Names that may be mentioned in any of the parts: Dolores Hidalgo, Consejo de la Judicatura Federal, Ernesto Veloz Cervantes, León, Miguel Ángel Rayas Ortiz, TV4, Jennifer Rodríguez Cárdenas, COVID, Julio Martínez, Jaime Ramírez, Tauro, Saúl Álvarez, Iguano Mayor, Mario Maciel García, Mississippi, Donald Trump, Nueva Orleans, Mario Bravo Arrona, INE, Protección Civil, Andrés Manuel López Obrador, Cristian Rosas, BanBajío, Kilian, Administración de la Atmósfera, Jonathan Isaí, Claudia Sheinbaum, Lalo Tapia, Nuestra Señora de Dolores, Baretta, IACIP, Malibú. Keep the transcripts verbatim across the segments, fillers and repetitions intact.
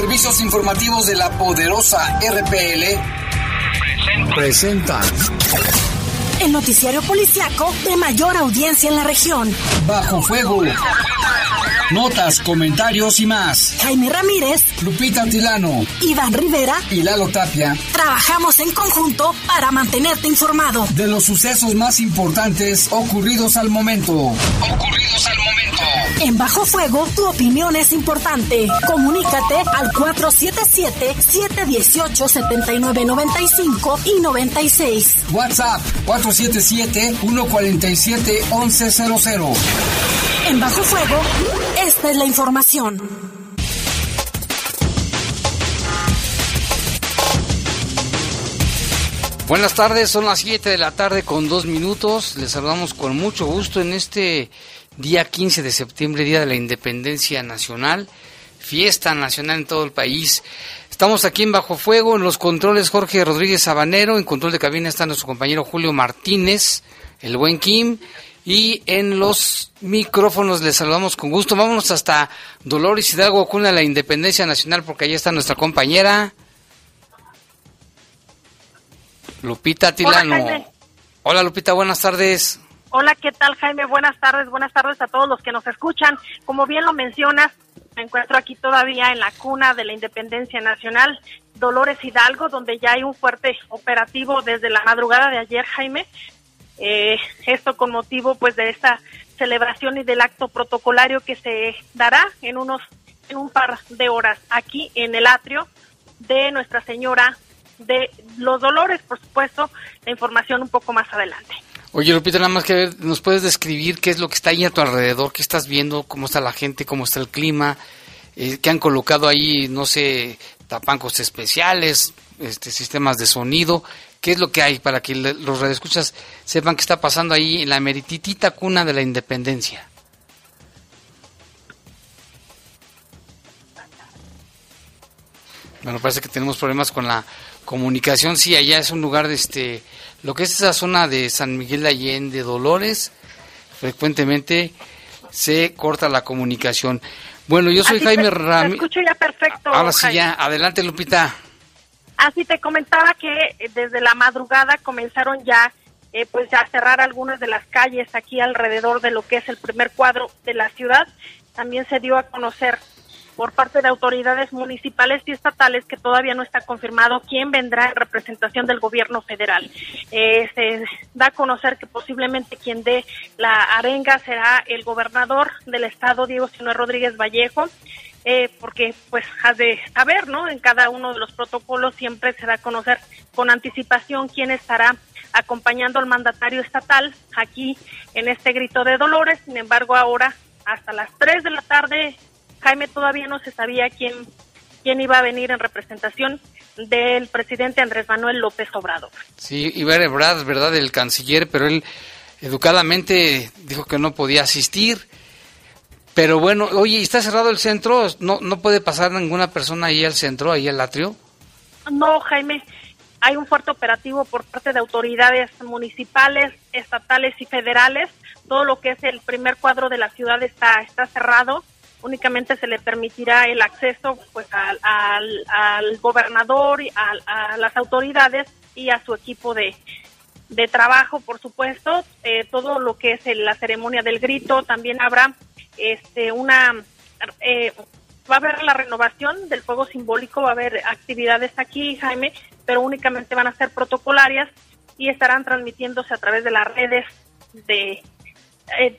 servicios informativos de la poderosa R P L presentan el noticiario policiaco de mayor audiencia en la región. Bajo Fuego. Notas, comentarios y más. Jaime Ramírez, Lupita Tilano, Iván Rivera y Lalo Tapia. Trabajamos en conjunto para mantenerte informado de los sucesos más importantes ocurridos al momento. Ocurridos al momento. En Bajo Fuego, tu opinión es importante. Comunícate al cuatro siete siete, siete uno ocho, siete nueve nueve cinco y noventa y seis. WhatsApp cuatro siete siete, uno cuatro siete, once cero cero. En Bajo Fuego, esta es la información. Buenas tardes, son las siete de la tarde con dos minutos. Les saludamos con mucho gusto en este día quince de septiembre, Día de la Independencia Nacional, fiesta nacional en todo el país. Estamos aquí en Bajo Fuego, en los controles Jorge Rodríguez Sabanero, en control de cabina está nuestro compañero Julio Martínez, el buen Kim, y en los micrófonos les saludamos con gusto. Vámonos hasta Dolores Hidalgo, cuna de la Independencia Nacional, porque allá está nuestra compañera Lupita Tilano. Hola, Jaime. Hola Lupita, buenas tardes. Hola, ¿qué tal, Jaime? Buenas tardes, buenas tardes a todos los que nos escuchan. Como bien lo mencionas, me encuentro aquí todavía en la cuna de la Independencia Nacional, Dolores Hidalgo, donde ya hay un fuerte operativo desde la madrugada de ayer, Jaime. Eh, esto con motivo pues de esta celebración y del acto protocolario que se dará en unos en un par de horas aquí en el atrio de Nuestra Señora de los Dolores. Por supuesto, la información un poco más adelante. Oye, Lupita, nada más que ver, ¿nos puedes describir qué es lo que está ahí a tu alrededor? ¿Qué estás viendo? ¿Cómo está la gente? ¿Cómo está el clima? Eh, ¿Qué han colocado ahí? No sé, tapancos especiales, este, sistemas de sonido. ¿Qué es lo que hay para que le, los radioescuchas sepan qué está pasando ahí en la merititita cuna de la Independencia? Bueno, parece que tenemos problemas con la comunicación. Sí, allá es un lugar de este... Lo que es esa zona de San Miguel de Allende, Dolores, frecuentemente se corta la comunicación. Bueno, yo soy Así Jaime Ramírez. Te escucho ya perfecto. Ahora sí, Jaime. Ya. Adelante, Lupita. Así te comentaba que desde la madrugada comenzaron ya, eh, pues, a cerrar algunas de las calles aquí alrededor de lo que es el primer cuadro de la ciudad. También se dio a conocer por parte de autoridades municipales y estatales que todavía no está confirmado quién vendrá en representación del gobierno federal. Eh, se da a conocer que posiblemente quien dé la arenga será el gobernador del estado, Diego Sinhue Rodríguez Vallejo, eh, porque pues has de saber, ¿no? En cada uno de los protocolos siempre se da a conocer con anticipación quién estará acompañando al mandatario estatal aquí en este grito de Dolores. Sin embargo, ahora hasta las tres de la tarde, Jaime, todavía no se sabía quién quién iba a venir en representación del presidente Andrés Manuel López Obrador. Sí, Iván Rivera, ¿verdad?, el canciller, pero él educadamente dijo que no podía asistir. Pero bueno, oye, ¿está cerrado el centro? ¿No no puede pasar ninguna persona ahí al centro, ahí al atrio? No, Jaime, hay un fuerte operativo por parte de autoridades municipales, estatales y federales. Todo lo que es el primer cuadro de la ciudad está está cerrado. Únicamente se le permitirá el acceso pues al, al, al gobernador, a, a las autoridades y a su equipo de, de trabajo, por supuesto. Eh, todo lo que es el, la ceremonia del grito, también habrá este una eh, va a haber la renovación del fuego simbólico, va a haber actividades aquí, Jaime, pero únicamente van a ser protocolarias y estarán transmitiéndose a través de las redes de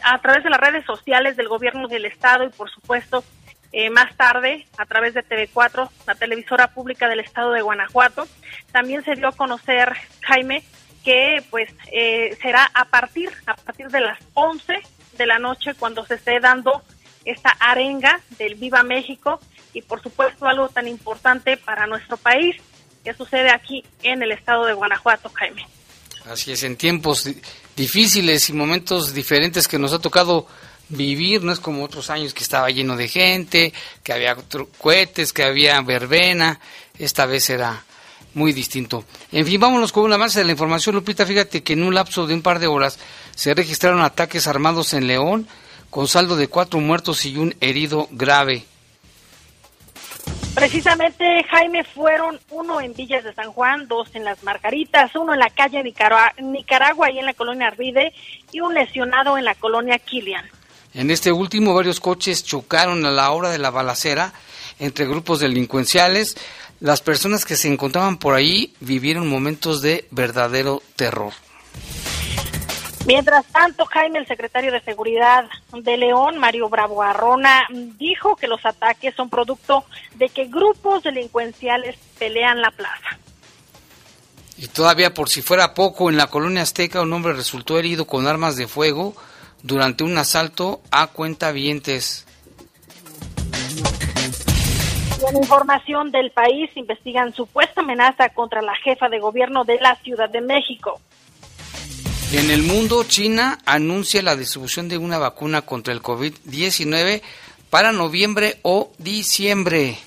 a través de las redes sociales del gobierno del estado y por supuesto eh, más tarde a través de T V cuatro, la televisora pública del estado de Guanajuato. También se dio a conocer, Jaime, que pues eh, será a partir a partir de las once de la noche cuando se esté dando esta arenga del Viva México y por supuesto algo tan importante para nuestro país que sucede aquí en el estado de Guanajuato, Jaime. Así es, en tiempos difíciles y momentos diferentes que nos ha tocado vivir, no es como otros años que estaba lleno de gente, que había cohetes, que había verbena. Esta vez era muy distinto. En fin, vámonos con un avance de la información, Lupita. Fíjate que en un lapso de un par de horas se registraron ataques armados en León, con saldo de cuatro muertos y un herido grave. Precisamente, Jaime, fueron uno en Villas de San Juan, dos en Las Margaritas, uno en la calle Nicaragua, Nicaragua y en la colonia Arvide, y un lesionado en la colonia Kilian. En este último, varios coches chocaron a la hora de la balacera entre grupos delincuenciales. Las personas que se encontraban por ahí vivieron momentos de verdadero terror. Mientras tanto, Jaime, el secretario de Seguridad de León, Mario Bravo Arrona, dijo que los ataques son producto de que grupos delincuenciales pelean la plaza. Y todavía, por si fuera poco, en la colonia Azteca un hombre resultó herido con armas de fuego durante un asalto a cuentavientes. En información del país, investigan supuesta amenaza contra la jefa de gobierno de la Ciudad de México. En el mundo, China anuncia la distribución de una vacuna contra el COVID diecinueve para noviembre o diciembre.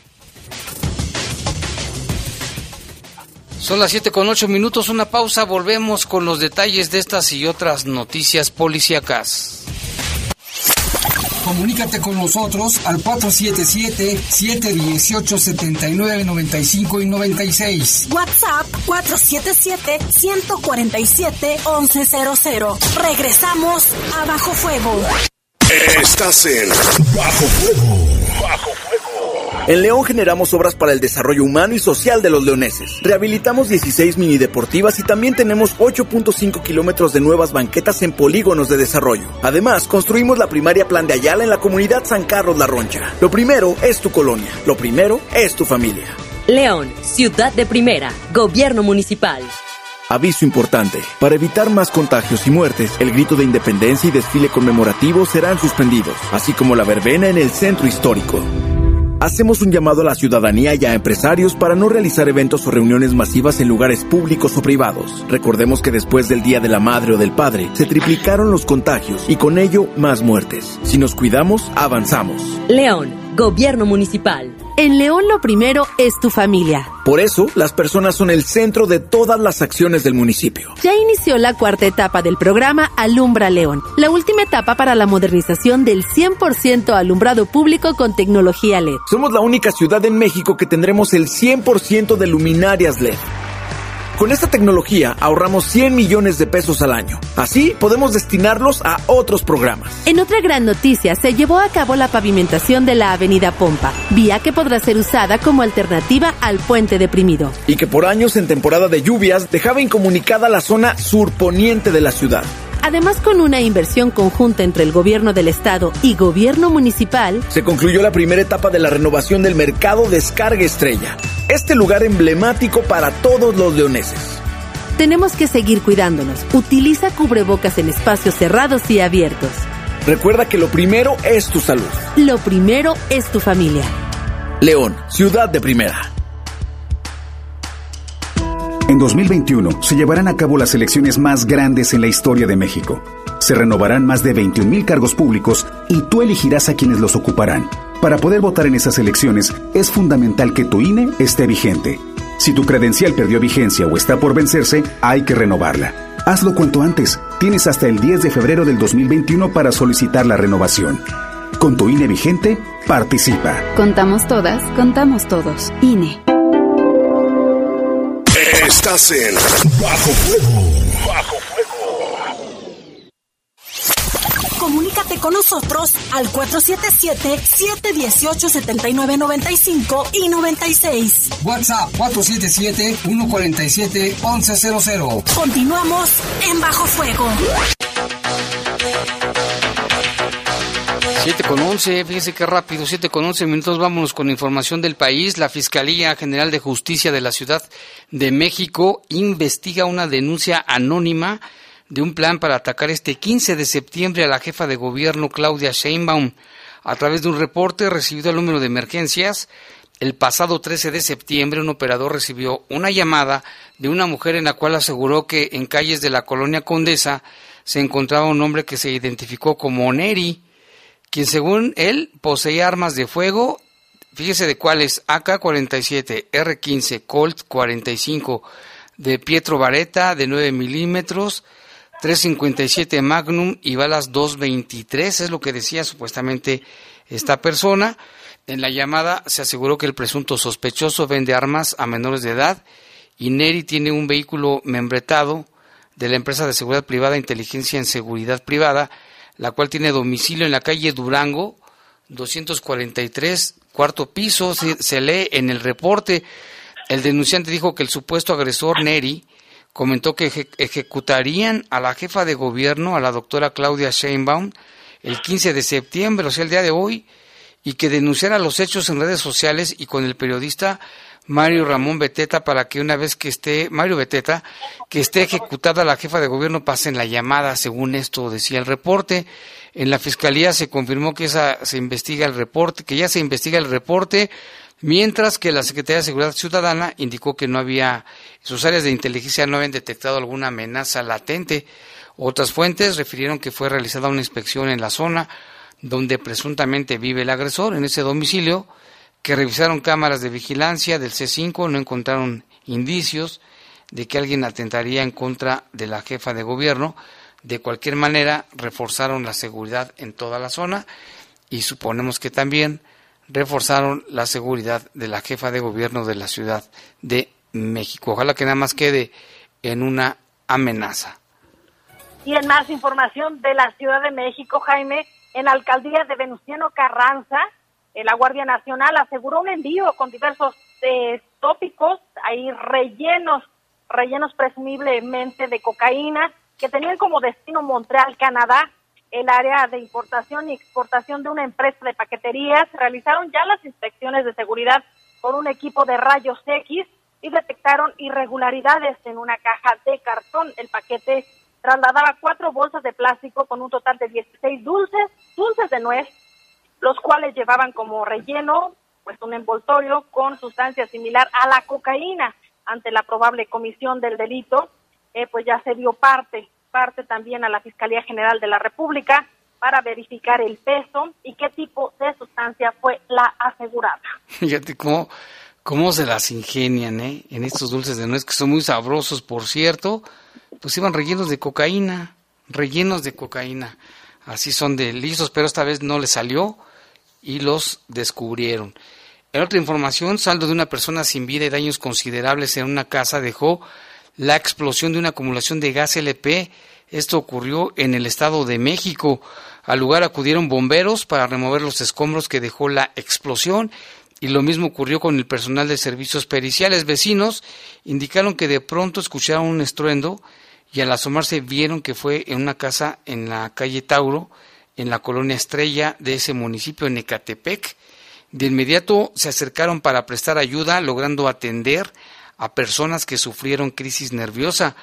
Son las siete con ocho minutos, una pausa, volvemos con los detalles de estas y otras noticias policíacas. Comunícate con nosotros al cuatro siete siete, siete uno ocho, siete nueve nueve cinco y noventa y seis. WhatsApp cuatro siete siete, uno cuatro siete, once cero cero. Regresamos a Bajo Fuego. Estás en Bajo Fuego. Bajo Fuego. En León generamos obras para el desarrollo humano y social de los leoneses. Rehabilitamos dieciséis minideportivas y también tenemos ocho punto cinco kilómetros de nuevas banquetas en polígonos de desarrollo. Además, construimos la primaria Plan de Ayala en la comunidad San Carlos La Roncha. Lo primero es tu colonia, lo primero es tu familia. León, ciudad de primera, gobierno municipal. Aviso importante. Para evitar más contagios y muertes, el grito de independencia y desfile conmemorativo serán suspendidos, así como la verbena en el centro histórico. Hacemos un llamado a la ciudadanía y a empresarios para no realizar eventos o reuniones masivas en lugares públicos o privados. Recordemos que después del Día de la Madre o del Padre, se triplicaron los contagios y con ello más muertes. Si nos cuidamos, avanzamos. León, gobierno municipal. En León lo primero es tu familia. Por eso, las personas son el centro de todas las acciones del municipio. Ya inició la cuarta etapa del programa Alumbra León, la última etapa para la modernización del cien por ciento alumbrado público con tecnología L E D. Somos la única ciudad en México que tendremos el cien por ciento de luminarias L E D. Con esta tecnología ahorramos cien millones de pesos al año. Así podemos destinarlos a otros programas. En otra gran noticia, se llevó a cabo la pavimentación de la avenida Pompa, vía que podrá ser usada como alternativa al puente deprimido. Y que por años en temporada de lluvias dejaba incomunicada la zona surponiente de la ciudad. Además, con una inversión conjunta entre el gobierno del estado y gobierno municipal, se concluyó la primera etapa de la renovación del mercado Descarga Estrella, este lugar emblemático para todos los leoneses. Tenemos que seguir cuidándonos. Utiliza cubrebocas en espacios cerrados y abiertos. Recuerda que lo primero es tu salud. Lo primero es tu familia. León, ciudad de primera. En dos mil veintiuno se llevarán a cabo las elecciones más grandes en la historia de México. Se renovarán más de veintiún mil cargos públicos y tú elegirás a quienes los ocuparán. Para poder votar en esas elecciones es fundamental que tu I N E esté vigente. Si tu credencial perdió vigencia o está por vencerse, hay que renovarla. Hazlo cuanto antes. Tienes hasta el diez de febrero del dos mil veintiuno para solicitar la renovación. Con tu I N E vigente, participa. Contamos todas, contamos todos. I N E. Estás en Bajo Fuego. Bajo Fuego. Comunícate con nosotros al cuatro siete siete, siete uno ocho, siete nueve nueve cinco y noventa y seis. WhatsApp cuatro siete siete, uno cuatro siete, once cero cero. Continuamos en Bajo Fuego. siete con once, fíjense qué rápido, siete con once minutos, vámonos con información del país. La Fiscalía General de Justicia de la Ciudad de México investiga una denuncia anónima de un plan para atacar este quince de septiembre a la jefa de gobierno Claudia Sheinbaum. A través de un reporte recibido al número de emergencias, el pasado trece de septiembre un operador recibió una llamada de una mujer en la cual aseguró que en calles de la colonia Condesa se encontraba un hombre que se identificó como Neri, quien según él poseía armas de fuego, fíjese de cuáles: A K cuarenta y siete, R quince, Colt cuarenta y cinco, de Pietro Baretta de nueve milímetros, trescientos cincuenta y siete Magnum y balas dos veintitrés, es lo que decía supuestamente esta persona. En la llamada se aseguró que el presunto sospechoso vende armas a menores de edad y Neri tiene un vehículo membretado de la empresa de seguridad privada Inteligencia en Seguridad Privada, la cual tiene domicilio en la calle Durango doscientos cuarenta y tres, cuarto piso, se, se lee en el reporte. El denunciante dijo que el supuesto agresor Neri comentó que eje, ejecutarían a la jefa de gobierno, a la doctora Claudia Sheinbaum, el quince de septiembre, o sea, el día de hoy, y que denunciara los hechos en redes sociales y con el periodista Mario Ramón Beteta para que una vez que esté, Mario Beteta, que esté ejecutada la jefa de gobierno, pasen la llamada, según esto decía el reporte. En la fiscalía se confirmó que esa se investiga el reporte, que ya se investiga el reporte, mientras que la Secretaría de Seguridad Ciudadana indicó que no había, sus áreas de inteligencia no habían detectado alguna amenaza latente. Otras fuentes refirieron que fue realizada una inspección en la zona donde presuntamente vive el agresor, en ese domicilio, que revisaron cámaras de vigilancia del C cinco, no encontraron indicios de que alguien atentaría en contra de la jefa de gobierno. De cualquier manera, reforzaron la seguridad en toda la zona y suponemos que también reforzaron la seguridad de la jefa de gobierno de la Ciudad de México. Ojalá que nada más quede en una amenaza. Y en más información de la Ciudad de México, Jaime, en la alcaldía de Venustiano Carranza, la Guardia Nacional aseguró un envío con diversos eh, tópicos, ahí rellenos, rellenos presumiblemente de cocaína, que tenían como destino Montreal, Canadá. El área de importación y exportación de una empresa de paqueterías realizaron ya las inspecciones de seguridad por un equipo de rayos X y detectaron irregularidades en una caja de cartón. El paquete trasladaba cuatro bolsas de plástico con un total de dieciséis dulces, dulces de nuez, los cuales llevaban como relleno pues un envoltorio con sustancia similar a la cocaína. Ante la probable comisión del delito, eh, pues ya se dio parte, parte también a la Fiscalía General de la República para verificar el peso y qué tipo de sustancia fue la asegurada. Fíjate cómo, cómo se las ingenian, ¿eh? En estos dulces de nuez, que son muy sabrosos, por cierto, pues iban rellenos de cocaína, rellenos de cocaína. Así son de lisos, pero esta vez no les salió y los descubrieron. En otra información, saldo de una persona sin vida y daños considerables en una casa dejó la explosión de una acumulación de gas L P. Esto ocurrió en el Estado de México. Al lugar acudieron bomberos para remover los escombros que dejó la explosión y lo mismo ocurrió con el personal de servicios periciales. Vecinos indicaron que de pronto escucharon un estruendo y al asomarse vieron que fue en una casa en la calle Tauro, en la colonia Estrella de ese municipio, en Ecatepec. De inmediato se acercaron para prestar ayuda, logrando atender a personas que sufrieron crisis nerviosa.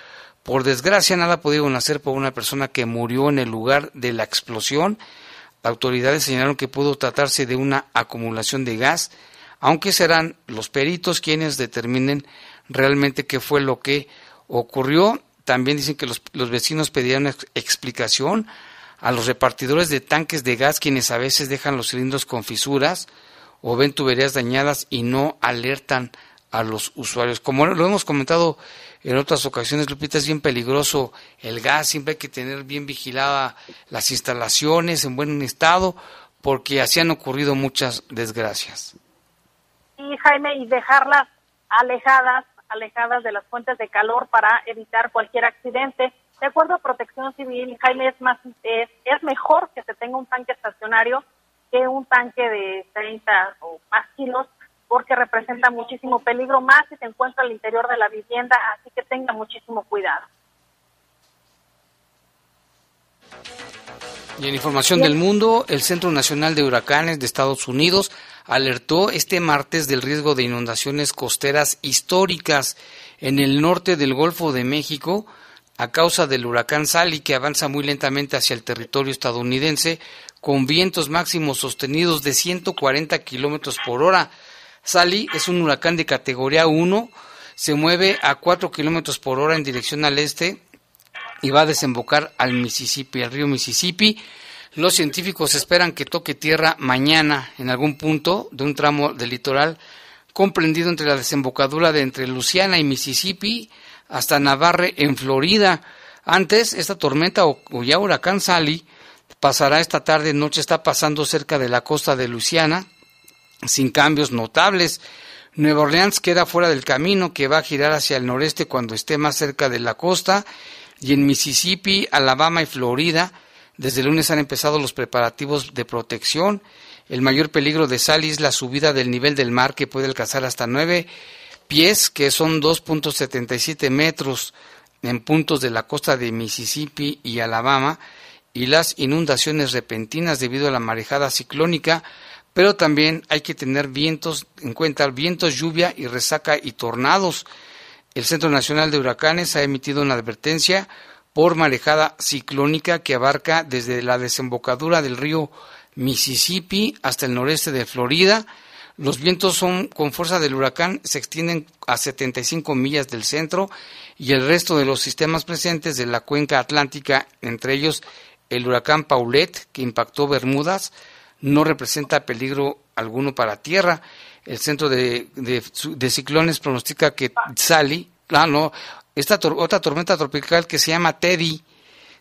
Por desgracia, nada pudieron hacer por una persona que murió en el lugar de la explosión. Autoridades señalaron que pudo tratarse de una acumulación de gas, aunque serán los peritos quienes determinen realmente qué fue lo que ocurrió. También dicen que los, los vecinos pedían una explicación a los repartidores de tanques de gas, quienes a veces dejan los cilindros con fisuras o ven tuberías dañadas y no alertan a los usuarios. Como lo hemos comentado en otras ocasiones, Lupita, es bien peligroso el gas, siempre hay que tener bien vigiladas las instalaciones en buen estado, porque así han ocurrido muchas desgracias. Sí, Jaime, y dejarlas alejadas, alejadas de las fuentes de calor para evitar cualquier accidente. De acuerdo a Protección Civil, Jaime, es más es, es mejor que se tenga un tanque estacionario que un tanque de treinta o más kilos, porque representa muchísimo peligro, más si se encuentra al interior de la vivienda, así que tenga muchísimo cuidado. Y en información del mundo, el Centro Nacional de Huracanes de Estados Unidos alertó este martes del riesgo de inundaciones costeras históricas en el norte del Golfo de México a causa del huracán Sally, que avanza muy lentamente hacia el territorio estadounidense con vientos máximos sostenidos de ciento cuarenta kilómetros por hora. Sally es un huracán de categoría uno, se mueve a cuatro kilómetros por hora en dirección al este y va a desembocar al Mississippi, al río Mississippi. Los científicos esperan que toque tierra mañana en algún punto de un tramo del litoral comprendido entre la desembocadura de entre Louisiana y Mississippi hasta Navarre en Florida. Antes, esta tormenta o, o ya huracán Sally pasará esta tarde noche, está pasando cerca de la costa de Louisiana sin cambios notables. Nueva Orleans queda fuera del camino que va a girar hacia el noreste cuando esté más cerca de la costa, y en Mississippi, Alabama y Florida desde el lunes han empezado los preparativos de protección. El mayor peligro de Sally es la subida del nivel del mar, que puede alcanzar hasta nueve pies, que son dos punto setenta y siete metros en puntos de la costa de Mississippi y Alabama, y las inundaciones repentinas debido a la marejada ciclónica, pero también hay que tener vientos, en cuenta vientos, lluvia y resaca y tornados. El Centro Nacional de Huracanes ha emitido una advertencia por marejada ciclónica que abarca desde la desembocadura del río Mississippi hasta el noreste de Florida. Los vientos son con fuerza del huracán, se extienden a setenta y cinco millas del centro y el resto de los sistemas presentes de la cuenca atlántica, entre ellos el huracán Paulette, que impactó Bermudas, no representa peligro alguno para tierra. El Centro de, de, de Ciclones pronostica que Sally, ah, no, esta tor- otra tormenta tropical que se llama Teddy,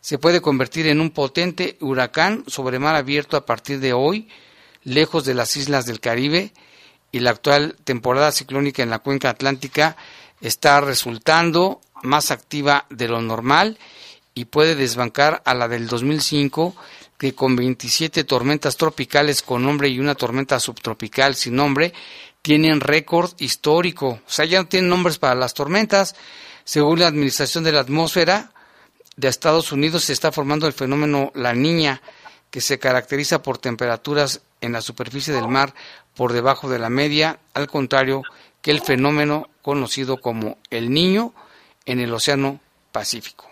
se puede convertir en un potente huracán sobre mar abierto a partir de hoy, lejos de las islas del Caribe, y la actual temporada ciclónica en la cuenca atlántica está resultando más activa de lo normal y puede desbancar a la del dos mil cinco, que con veintisiete tormentas tropicales con nombre y una tormenta subtropical sin nombre, tienen récord histórico. O sea, ya no tienen nombres para las tormentas. Según la Administración de la Atmósfera de Estados Unidos, se está formando el fenómeno La Niña, que se caracteriza por temperaturas en la superficie del mar por debajo de la media, al contrario que el fenómeno conocido como El Niño en el Océano Pacífico.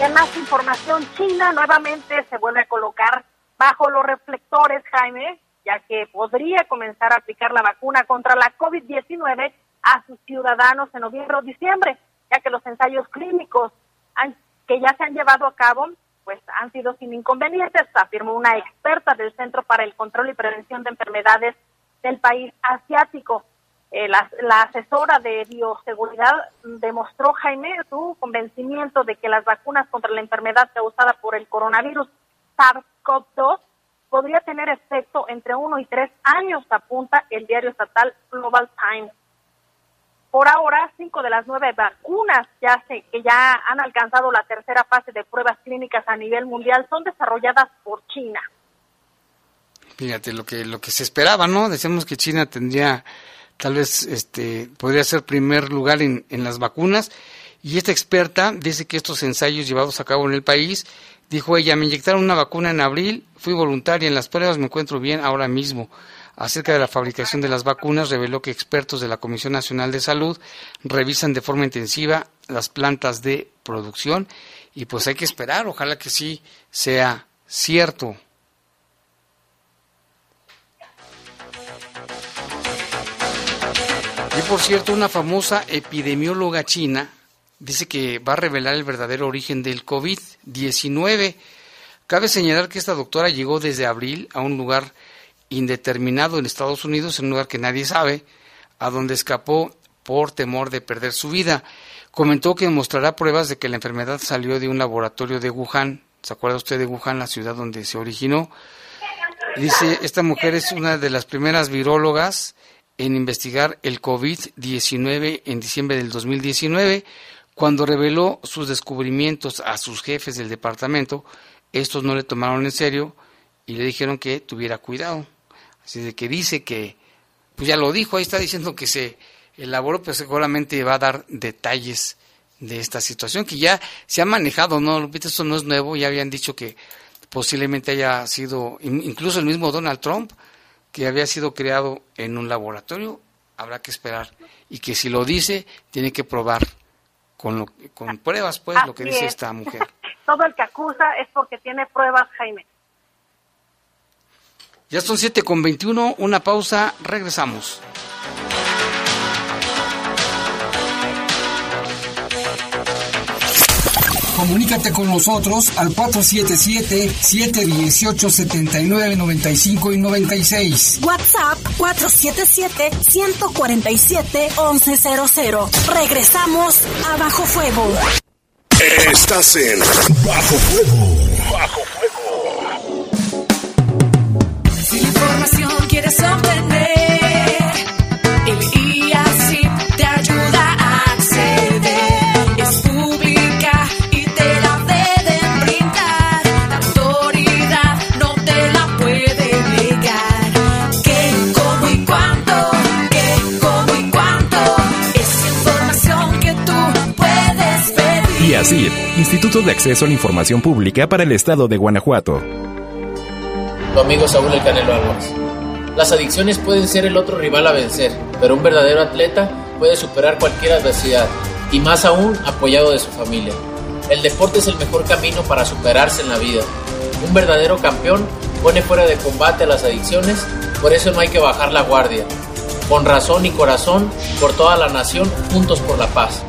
Y en más información, China nuevamente se vuelve a colocar bajo los reflectores, Jaime, ya que podría comenzar a aplicar la vacuna contra la COVID diecinueve a sus ciudadanos en noviembre o diciembre, ya que los ensayos clínicos han, que ya se han llevado a cabo, pues han sido sin inconvenientes, afirmó una experta del Centro para el Control y Prevención de Enfermedades del país asiático. Eh, la, la asesora de bioseguridad demostró, Jaime, su convencimiento de que las vacunas contra la enfermedad causada por el coronavirus SARS-CoV dos podría tener efecto entre uno y tres años, apunta el diario estatal Global Times. Por ahora, cinco de las nueve vacunas ya se, que ya han alcanzado la tercera fase de pruebas clínicas a nivel mundial son desarrolladas por China. Fíjate, lo que lo que se esperaba, ¿no? Decíamos que China tendría, tal vez, este, podría ser primer lugar en, en las vacunas. Y esta experta dice que estos ensayos llevados a cabo en el país, dijo ella, me inyectaron una vacuna en abril, fui voluntaria en las pruebas, me encuentro bien ahora mismo. Acerca de la fabricación de las vacunas, reveló que expertos de la Comisión Nacional de Salud revisan de forma intensiva las plantas de producción y pues hay que esperar, ojalá que sí sea cierto. Y por cierto, una famosa epidemióloga china dice que va a revelar el verdadero origen del COVID diecinueve. Cabe señalar que esta doctora llegó desde abril a un lugar indeterminado en Estados Unidos, en un lugar que nadie sabe, a donde escapó por temor de perder su vida. Comentó que mostrará pruebas de que la enfermedad salió de un laboratorio de Wuhan. ¿Se acuerda usted de Wuhan, la ciudad donde se originó? Dice, esta mujer es una de las primeras virólogas en investigar el COVID diecinueve en diciembre del dos mil diecinueve, cuando reveló sus descubrimientos a sus jefes del departamento. Estos no le tomaron en serio y le dijeron que tuviera cuidado. Así de que dice que, pues ya lo dijo, ahí está diciendo que se elaboró, pero seguramente va a dar detalles de esta situación, que ya se ha manejado, ¿no, Lupita? Esto no es nuevo, ya habían dicho que posiblemente haya sido, incluso el mismo Donald Trump, que había sido creado en un laboratorio. Habrá que esperar, y que si lo dice, tiene que probar con, lo, con pruebas, pues, así lo que dice es esta mujer. Todo el que acusa es porque tiene pruebas, Jaime. Ya son siete con veintiuno, una pausa, regresamos. Comunícate con nosotros al cuatro siete siete, siete uno ocho, siete nueve nueve cinco y noventa y seis. WhatsApp cuatro siete siete, uno cuatro siete, once cero cero. Regresamos a Bajo Fuego. Estás en Bajo Fuego. Bajo Fuego. Si la información quieres obtener, el I A C I P te ayuda a acceder. Es pública y te la deben brindar. La autoridad no te la puede negar. ¿Qué, cómo y cuándo? ¿Qué, cómo y cuándo? Es información que tú puedes pedir. I A C I P, Instituto de Acceso a la Información Pública para el Estado de Guanajuato. Tu amigo Saúl El Canelo Álvarez. Las adicciones pueden ser el otro rival a vencer, pero un verdadero atleta puede superar cualquier adversidad, y más aún apoyado de su familia. El deporte es el mejor camino para superarse en la vida. Un verdadero campeón pone fuera de combate a las adicciones, por eso no hay que bajar la guardia. Con razón y corazón, por toda la nación, juntos por la paz.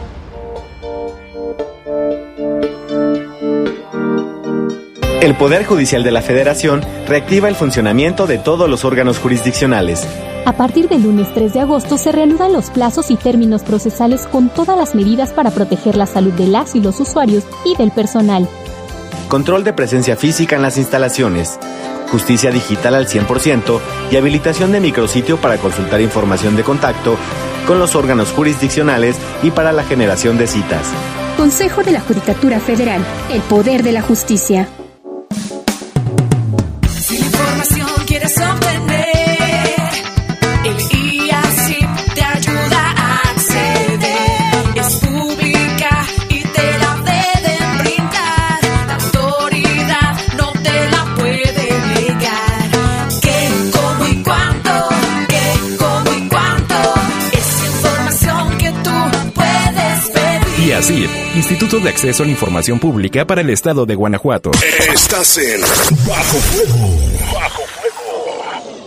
El Poder Judicial de la Federación reactiva el funcionamiento de todos los órganos jurisdiccionales. A partir del lunes tres de agosto se reanudan los plazos y términos procesales con todas las medidas para proteger la salud de las y los usuarios y del personal. Control de presencia física en las instalaciones, justicia digital al cien por ciento y habilitación de micrositio para consultar información de contacto con los órganos jurisdiccionales y para la generación de citas. Consejo de la Judicatura Federal, el poder de la justicia. I A C I P, Instituto de Acceso a la Información Pública para el Estado de Guanajuato. Estás en Bajo Fuego. Bajo Fuego.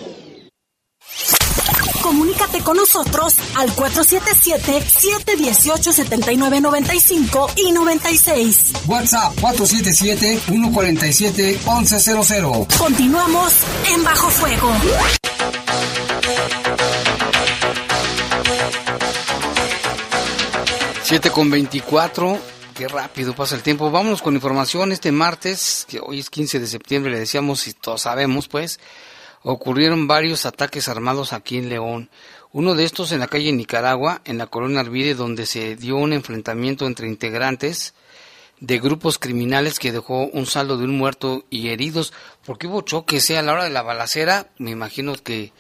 Comunícate con nosotros al cuatro siete siete, siete uno ocho, siete nueve nueve cinco y noventa y seis. WhatsApp cuatro siete siete, uno cuatro siete, once cero cero. Continuamos en Bajo Fuego. siete con veinticuatro, qué rápido pasa el tiempo. Vámonos con información. Este martes, que hoy es quince de septiembre, le decíamos, y todos sabemos, pues, ocurrieron varios ataques armados aquí en León. Uno de estos en la calle Nicaragua, en la colonia Arvide, donde se dio un enfrentamiento entre integrantes de grupos criminales que dejó un saldo de un muerto y heridos. Porque hubo choques, ¿eh? A la hora de la balacera, me imagino que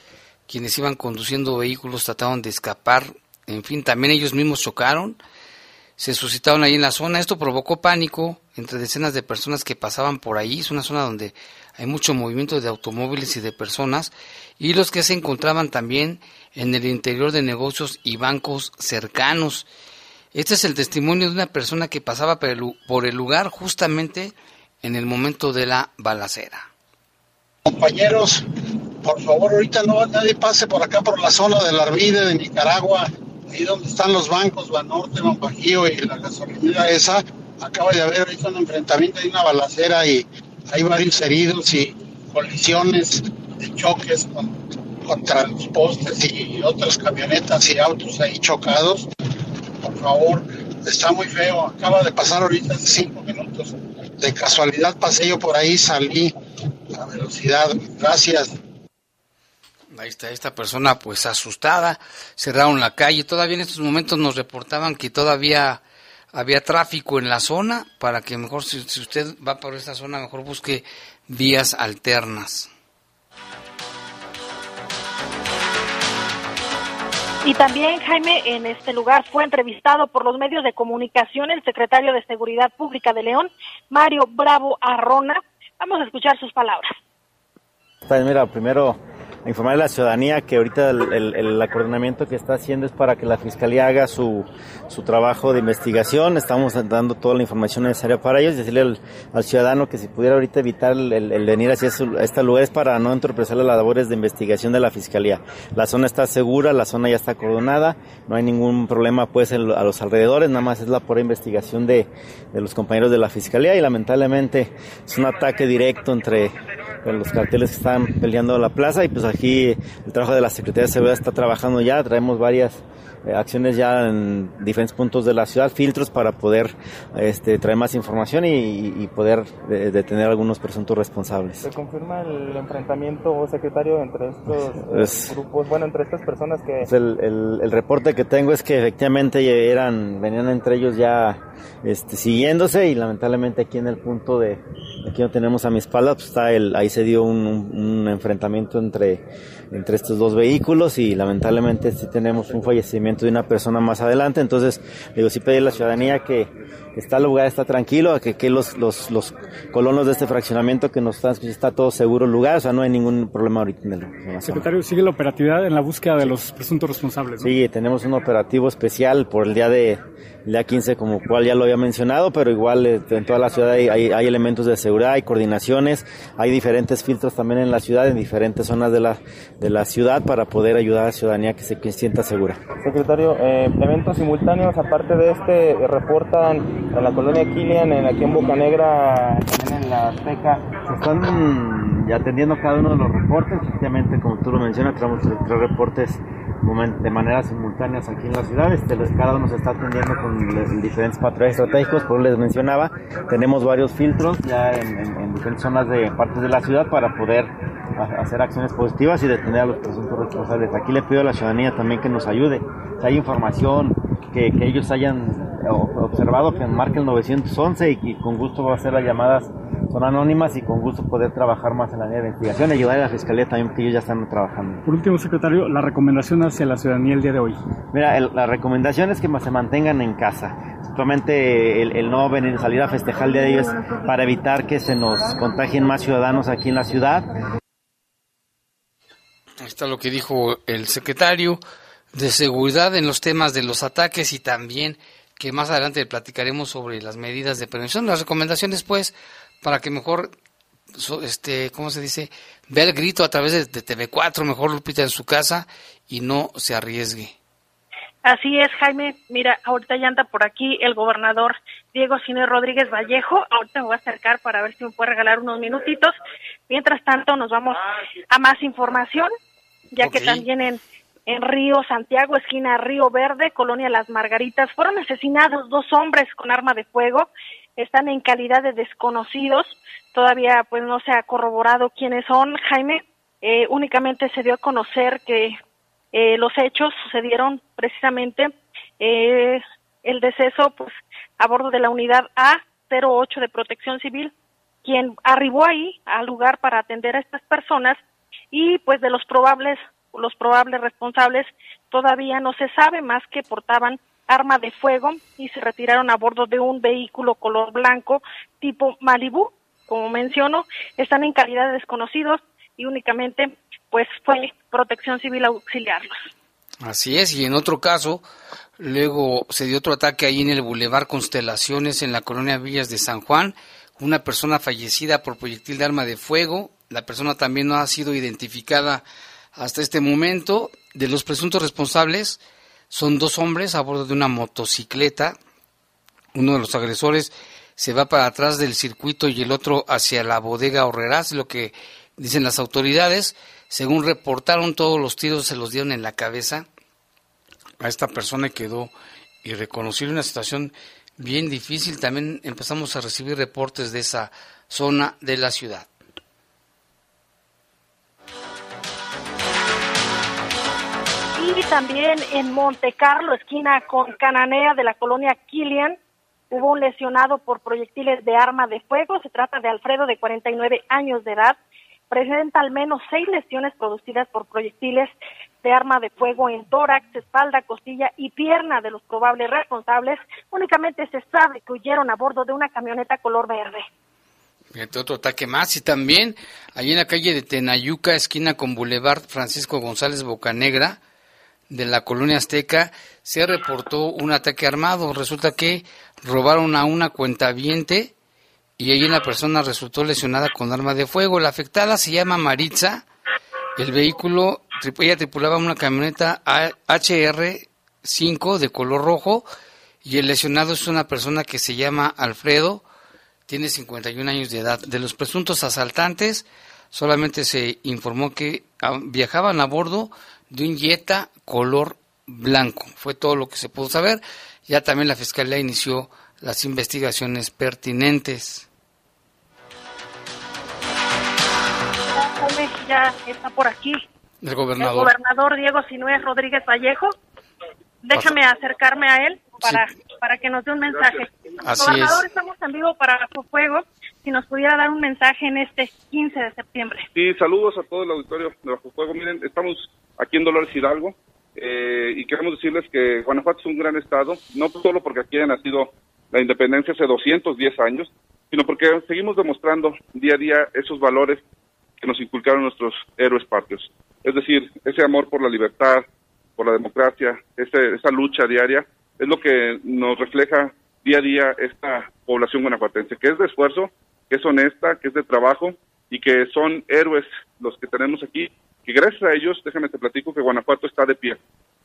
quienes iban conduciendo vehículos trataron de escapar. En fin, también ellos mismos chocaron. Se suscitaron ahí en la zona. Esto provocó pánico entre decenas de personas que pasaban por ahí. Es una zona donde hay mucho movimiento de automóviles y de personas, y los que se encontraban también en el interior de negocios y bancos cercanos. Este es el testimonio de una persona que pasaba por el lugar justamente en el momento de la balacera. Compañeros, por favor, ahorita no nadie pase por acá, por la zona del Arvide de Nicaragua. Ahí donde están los bancos, Banorte, Banbajío y la gasolinera esa, acaba de haber ahí un enfrentamiento, hay una balacera y hay varios heridos y colisiones de choques con, contra los postes y otras camionetas y autos ahí chocados. Por favor, está muy feo, acaba de pasar ahorita hace cinco minutos. De casualidad pasé yo por ahí, salí a velocidad, gracias. Ahí está esta persona pues asustada, cerraron la calle. Todavía en estos momentos nos reportaban que todavía había tráfico en la zona, para que mejor si, si usted va por esta zona, mejor busque vías alternas. Y también, Jaime, en este lugar fue entrevistado por los medios de comunicación el secretario de Seguridad Pública de León, Mario Bravo Arrona. Vamos a escuchar sus palabras. Pues mira, primero informar a la ciudadanía que ahorita el, el, el acordonamiento que está haciendo es para que la Fiscalía haga su, su trabajo de investigación. Estamos dando toda la información necesaria para ellos. Decirle al, al ciudadano que si pudiera ahorita evitar el, el, el venir hacia este lugar es para no entorpecer las labores de investigación de la Fiscalía. La zona está segura, la zona ya está acordonada, no hay ningún problema pues en, a los alrededores, nada más es la pura investigación de, de los compañeros de la Fiscalía, y lamentablemente es un ataque directo entre los carteles que están peleando la plaza, y pues aquí el trabajo de la Secretaría de Seguridad está trabajando ya, traemos varias acciones ya en diferentes puntos de la ciudad, filtros para poder este, traer más información y, y poder eh, detener a algunos presuntos responsables. ¿Se confirma el enfrentamiento, secretario, entre estos es, eh, grupos, bueno, entre estas personas que...? Es el, el, el reporte que tengo es que efectivamente eran venían entre ellos ya este, siguiéndose, y lamentablemente aquí en el punto de... Aquí no tenemos a mi espalda, pues está el, ahí se dio un, un, un enfrentamiento entre, entre estos dos vehículos, y lamentablemente sí tenemos un fallecimiento de una persona más adelante. Entonces, digo, sí pedir a la ciudadanía que, que está el lugar, está tranquilo, que, que los, los, los colonos de este fraccionamiento que nos están, está todo seguro el lugar, o sea, no hay ningún problema ahorita en el lugar. Secretario, sigue la operatividad en la búsqueda de los presuntos responsables, ¿no? Sí, tenemos un operativo especial por el día de... El día quince, como cual ya lo había mencionado, pero igual en toda la ciudad hay, hay, hay elementos de seguridad, hay coordinaciones, hay diferentes filtros también en la ciudad, en diferentes zonas de la de la ciudad, para poder ayudar a la ciudadanía que se que sienta segura. Secretario, eh, eventos simultáneos, aparte de este, reportan en la colonia Killian, en aquí en Bocanegra, también en la Azteca. Se están atendiendo cada uno de los reportes, justamente como tú lo mencionas, tenemos tres, tres reportes de manera simultánea aquí en la ciudad. Este, cada uno se está atendiendo con diferentes patrones estratégicos, como les mencionaba. Tenemos varios filtros ya en, en, en diferentes zonas de partes de la ciudad para poder a, hacer acciones positivas y detener a los presuntos responsables. Aquí le pido a la ciudadanía también que nos ayude. Si hay información que, que ellos hayan observado, que marque el nueve once, y, y con gusto va a hacer las llamadas. Son anónimas y con gusto poder trabajar más en la línea de investigación y ayudar a la Fiscalía también, que ellos ya están trabajando. Por último, secretario, la recomendación hacia la ciudadanía el día de hoy. Mira, el, la recomendación es que se mantengan en casa. Actualmente el, el no venir, salir a festejar el día de hoy es para evitar que se nos contagien más ciudadanos aquí en la ciudad. Ahí está lo que dijo el secretario de Seguridad en los temas de los ataques, y también que más adelante le platicaremos sobre las medidas de prevención. Las recomendaciones, pues, para que mejor, este, ¿cómo se dice?, vea el grito a través de, de T V cuatro, mejor, Lupita, en su casa, y no se arriesgue. Así es, Jaime. Mira, ahorita ya anda por aquí el gobernador Diego Sinhue Rodríguez Vallejo. Ahorita me voy a acercar para ver si me puede regalar unos minutitos. Mientras tanto, nos vamos a más información, ya okay. que también en... En Río Santiago, esquina Río Verde, Colonia Las Margaritas, fueron asesinados dos hombres con arma de fuego. Están en calidad de desconocidos. Todavía pues no se ha corroborado quiénes son, Jaime. Eh, únicamente se dio a conocer que eh, los hechos sucedieron precisamente eh, el deceso pues a bordo de la unidad A cero ocho de Protección Civil, quien arribó ahí al lugar para atender a estas personas, y pues de los probables los probables responsables todavía no se sabe, más que portaban arma de fuego y se retiraron a bordo de un vehículo color blanco tipo Malibú. Como menciono, están en calidad de desconocidos y únicamente pues fue Protección Civil a auxiliarlos. Así es. Y en otro caso, luego se dio otro ataque ahí en el Boulevard Constelaciones, en la colonia Villas de San Juan, una persona fallecida por proyectil de arma de fuego. La persona también no ha sido identificada hasta este momento. De los presuntos responsables, son dos hombres a bordo de una motocicleta. Uno de los agresores se va para atrás del circuito y el otro hacia la bodega Horreras, lo que dicen las autoridades. Según reportaron, todos los tiros se los dieron en la cabeza. A esta persona quedó irreconocible, una situación bien difícil. También empezamos a recibir reportes de esa zona de la ciudad. Y también en Monte Carlo, esquina con Cananea de la colonia Killian, hubo un lesionado por proyectiles de arma de fuego. Se trata de Alfredo, de cuarenta y nueve años de edad. Presenta al menos seis lesiones producidas por proyectiles de arma de fuego en tórax, espalda, costilla y pierna de los probables responsables. Únicamente se sabe que huyeron a bordo de una camioneta color verde. Fíjate, otro ataque más. Y también allí en la calle de Tenayuca, esquina con Boulevard Francisco González Bocanegra, de la colonia Azteca, se reportó un ataque armado. Resulta que robaron a una cuentaviente y ahí una persona resultó lesionada con arma de fuego. La afectada se llama Maritza. El vehículo, ella tripulaba una camioneta H R cinco de color rojo, y el lesionado es una persona que se llama Alfredo, tiene cincuenta y un años de edad. De los presuntos asaltantes, solamente se informó que viajaban a bordo de un Jetta color blanco. Fue todo lo que se pudo saber. Ya también la Fiscalía inició las investigaciones pertinentes. Ya está por aquí el gobernador, el gobernador Diego Sinhue Rodríguez Vallejo. Déjame acercarme a él para, sí. para que nos dé un mensaje. Así gobernador, es. Estamos en vivo para Bajo Fuego. Si nos pudiera dar un mensaje en este quince de septiembre. Sí, saludos a todo el auditorio de Bajo Fuego. Miren, estamos aquí en Dolores Hidalgo eh, y queremos decirles que Guanajuato es un gran estado, no solo porque aquí ha nacido la independencia hace doscientos diez años, sino porque seguimos demostrando día a día esos valores que nos inculcaron nuestros héroes patrios. Es decir, ese amor por la libertad, por la democracia, ese, esa lucha diaria, es lo que nos refleja día a día esta población guanajuatense, que es de esfuerzo, que es honesta, que es de trabajo, y que son héroes los que tenemos aquí, que gracias a ellos, déjame te platico, que Guanajuato está de pie.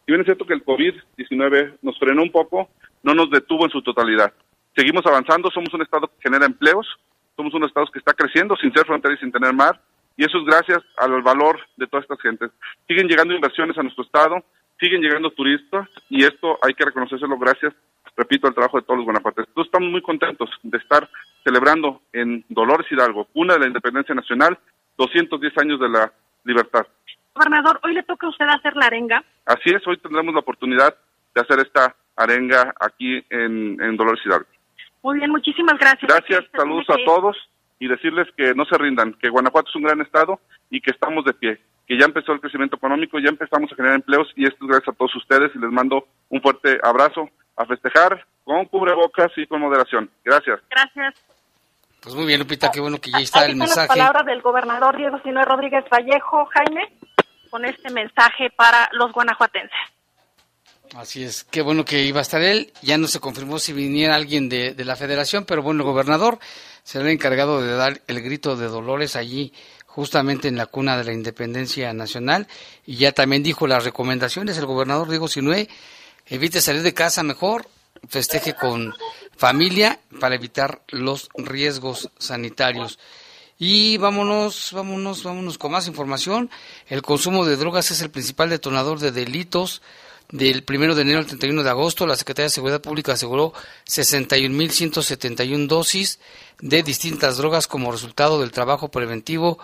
Si bien es cierto que el COVID diecinueve nos frenó un poco, no nos detuvo en su totalidad. Seguimos avanzando, somos un estado que genera empleos, somos un estado que está creciendo sin ser frontera y sin tener mar, y eso es gracias al valor de todas estas gentes. Siguen llegando inversiones a nuestro estado, siguen llegando turistas, y esto hay que reconocérselo gracias, repito, al trabajo de todos los guanajuatenses. Entonces estamos muy contentos de estar celebrando en Dolores Hidalgo, cuna de la independencia nacional, doscientos diez años de la libertad. Gobernador, hoy le toca a usted hacer la arenga. Así es, hoy tendremos la oportunidad de hacer esta arenga aquí en, en Dolores Hidalgo. Muy bien, muchísimas gracias. Gracias, saludos a todos. Y decirles que no se rindan, que Guanajuato es un gran estado y que estamos de pie, que ya empezó el crecimiento económico, ya empezamos a generar empleos, y esto es gracias a todos ustedes, y les mando un fuerte abrazo, a festejar con cubrebocas y con moderación. Gracias. Gracias. Pues muy bien, Lupita, qué bueno que ya está el mensaje. Aquí está la palabra del gobernador Diego Sinhue Rodríguez Vallejo, Jaime, con este mensaje para los guanajuatenses. Así es, qué bueno que iba a estar él. Ya no se confirmó si viniera alguien de, de la federación, pero bueno, el gobernador será el encargado de dar el grito de Dolores allí, justamente en la cuna de la independencia nacional. Y ya también dijo las recomendaciones el gobernador Diego Sinhue: evite salir de casa mejor, festeje con familia para evitar los riesgos sanitarios. Y vámonos, vámonos, vámonos con más información. El consumo de drogas es el principal detonador de delitos. Del primero de enero al treinta y uno de agosto, la Secretaría de Seguridad Pública aseguró sesenta y un mil ciento setenta y una dosis de distintas drogas como resultado del trabajo preventivo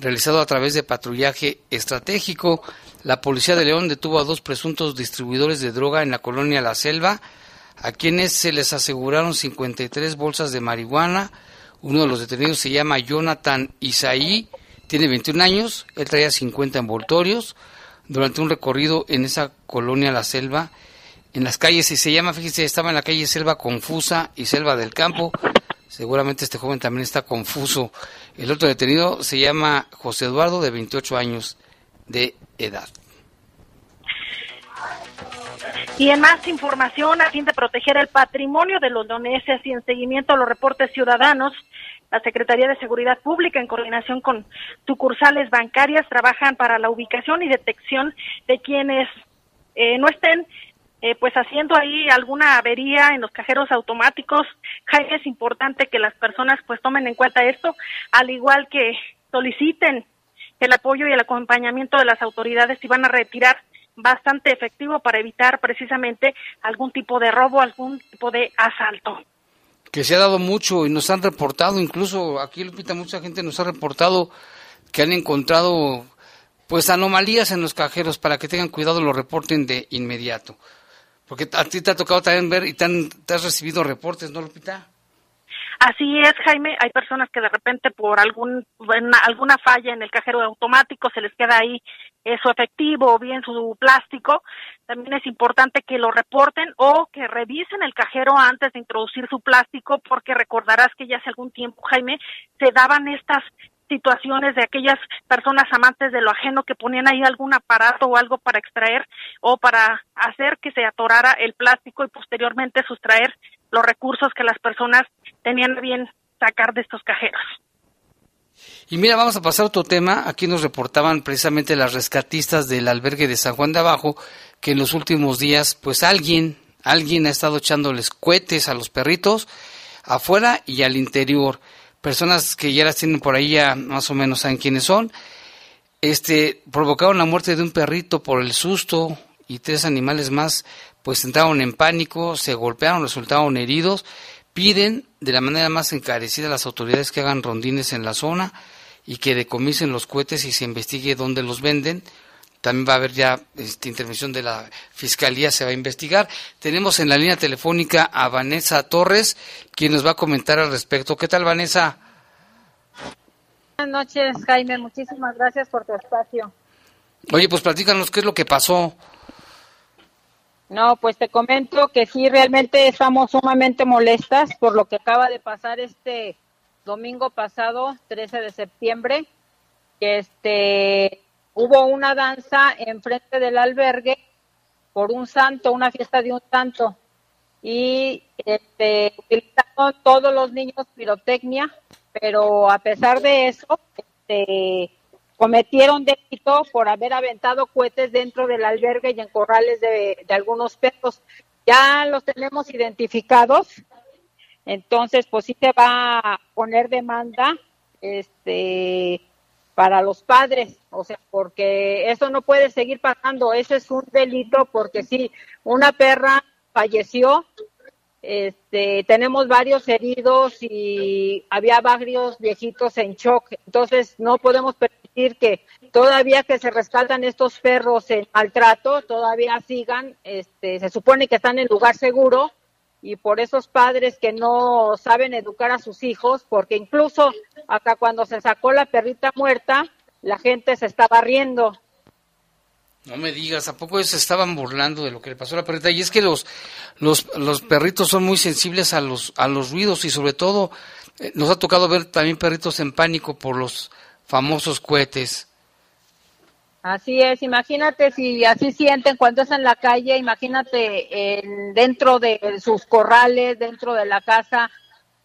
realizado a través de patrullaje estratégico. La Policía de León detuvo a dos presuntos distribuidores de droga en la colonia La Selva, a quienes se les aseguraron cincuenta y tres bolsas de marihuana. Uno de los detenidos se llama Jonathan Isaí, tiene veintiún años, él traía cincuenta envoltorios. Durante un recorrido en esa colonia La Selva, en las calles, y se llama, fíjense, estaba en la calle Selva Confusa y Selva del Campo. Seguramente este joven también está confuso. El otro detenido se llama José Eduardo, de veintiocho años de edad. Y en más información, a fin de proteger el patrimonio de los leoneses y en seguimiento a los reportes ciudadanos, la Secretaría de Seguridad Pública, en coordinación con sucursales bancarias, trabajan para la ubicación y detección de quienes eh, no estén eh, pues haciendo ahí alguna avería en los cajeros automáticos. Jaime, es importante que las personas pues tomen en cuenta esto, al igual que soliciten el apoyo y el acompañamiento de las autoridades y van a retirar bastante efectivo para evitar precisamente algún tipo de robo, algún tipo de asalto. Que se ha dado mucho y nos han reportado, incluso aquí, Lupita, mucha gente nos ha reportado que han encontrado pues anomalías en los cajeros. Para que tengan cuidado, lo reporten de inmediato, porque a ti te ha tocado también ver y te, han, te has recibido reportes, ¿no, Lupita? Así es, Jaime, hay personas que de repente por algún alguna falla en el cajero automático se les queda ahí su efectivo o bien su plástico. También es importante que lo reporten o que revisen el cajero antes de introducir su plástico, porque recordarás que ya hace algún tiempo, Jaime, se daban estas situaciones de aquellas personas amantes de lo ajeno que ponían ahí algún aparato o algo para extraer o para hacer que se atorara el plástico y posteriormente sustraer los recursos que las personas tenían bien sacar de estos cajeros. Y mira, vamos a pasar a otro tema. Aquí nos reportaban precisamente las rescatistas del albergue de San Juan de Abajo que en los últimos días, pues alguien, alguien ha estado echándoles cohetes a los perritos afuera y al interior. Personas que ya las tienen por ahí, ya más o menos saben quiénes son. Este, provocaron la muerte de un perrito por el susto y tres animales más pues entraron en pánico, se golpearon, resultaron heridos. Piden de la manera más encarecida a las autoridades que hagan rondines en la zona y que decomisen los cohetes y se investigue dónde los venden. También va a haber ya esta intervención de la Fiscalía, se va a investigar. Tenemos en la línea telefónica a Vanessa Torres, quien nos va a comentar al respecto. ¿Qué tal, Vanessa? Buenas noches, Jaime. Muchísimas gracias por tu espacio. Oye, pues platícanos qué es lo que pasó. No, pues te comento que sí, realmente estamos sumamente molestas por lo que acaba de pasar este domingo pasado, trece de septiembre, que este... hubo una danza enfrente del albergue por un santo, una fiesta de un santo, y este, utilizaron todos los niños pirotecnia, pero a pesar de eso, este, cometieron delito por haber aventado cohetes dentro del albergue y en corrales de, de algunos perros. Ya los tenemos identificados, entonces pues sí se va a poner demanda, este... para los padres, o sea, porque eso no puede seguir pasando, eso es un delito, porque sí, una perra falleció, este, tenemos varios heridos y había varios viejitos en shock, entonces no podemos permitir que todavía que se rescatan estos perros en maltrato, todavía sigan, este, se supone que están en lugar seguro, y por esos padres que no saben educar a sus hijos, porque incluso acá cuando se sacó la perrita muerta, la gente se estaba riendo. No me digas, ¿a poco ellos se estaban burlando de lo que le pasó a la perrita? Y es que los los los perritos son muy sensibles a los a los ruidos, y sobre todo eh, nos ha tocado ver también perritos en pánico por los famosos cohetes. Así es, imagínate si así sienten cuando es en la calle, imagínate eh, dentro de sus corrales, dentro de la casa,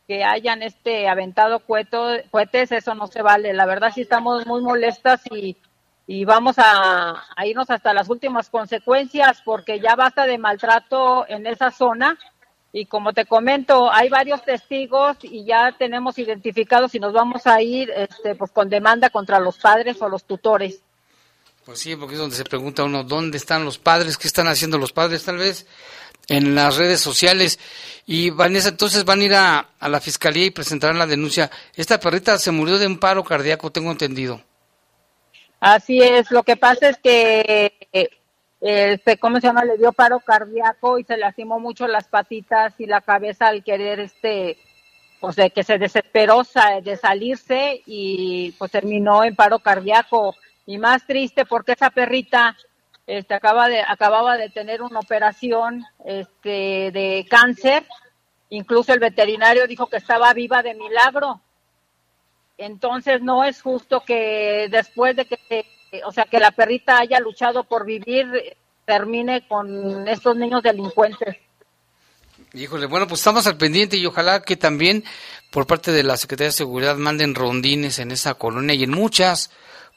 que hayan este aventado coheto, cohetes, eso no se vale. La verdad sí estamos muy molestas y, y vamos a, a irnos hasta las últimas consecuencias, porque ya basta de maltrato en esa zona. Y como te comento, hay varios testigos y ya tenemos identificados y nos vamos a ir este, pues, con demanda contra los padres o los tutores. Pues sí, porque es donde se pregunta uno, ¿dónde están los padres? ¿Qué están haciendo los padres? Tal vez en las redes sociales. Y Vanessa, entonces van a ir a, a la fiscalía y presentarán la denuncia. Esta perrita se murió de un paro cardíaco, tengo entendido. Así es, lo que pasa es que, eh, eh, ¿cómo se llama? Le dio paro cardíaco y se lastimó mucho las patitas y la cabeza al querer, este, pues de que se desesperó de salirse y pues terminó en paro cardíaco. Y más triste porque esa perrita este, acaba de, acababa de tener una operación este, de cáncer. Incluso el veterinario dijo que estaba viva de milagro. Entonces no es justo que después de que, o sea, que la perrita haya luchado por vivir, termine con estos niños delincuentes. Híjole, bueno, pues estamos al pendiente y ojalá que también por parte de la Secretaría de Seguridad manden rondines en esa colonia y en muchas,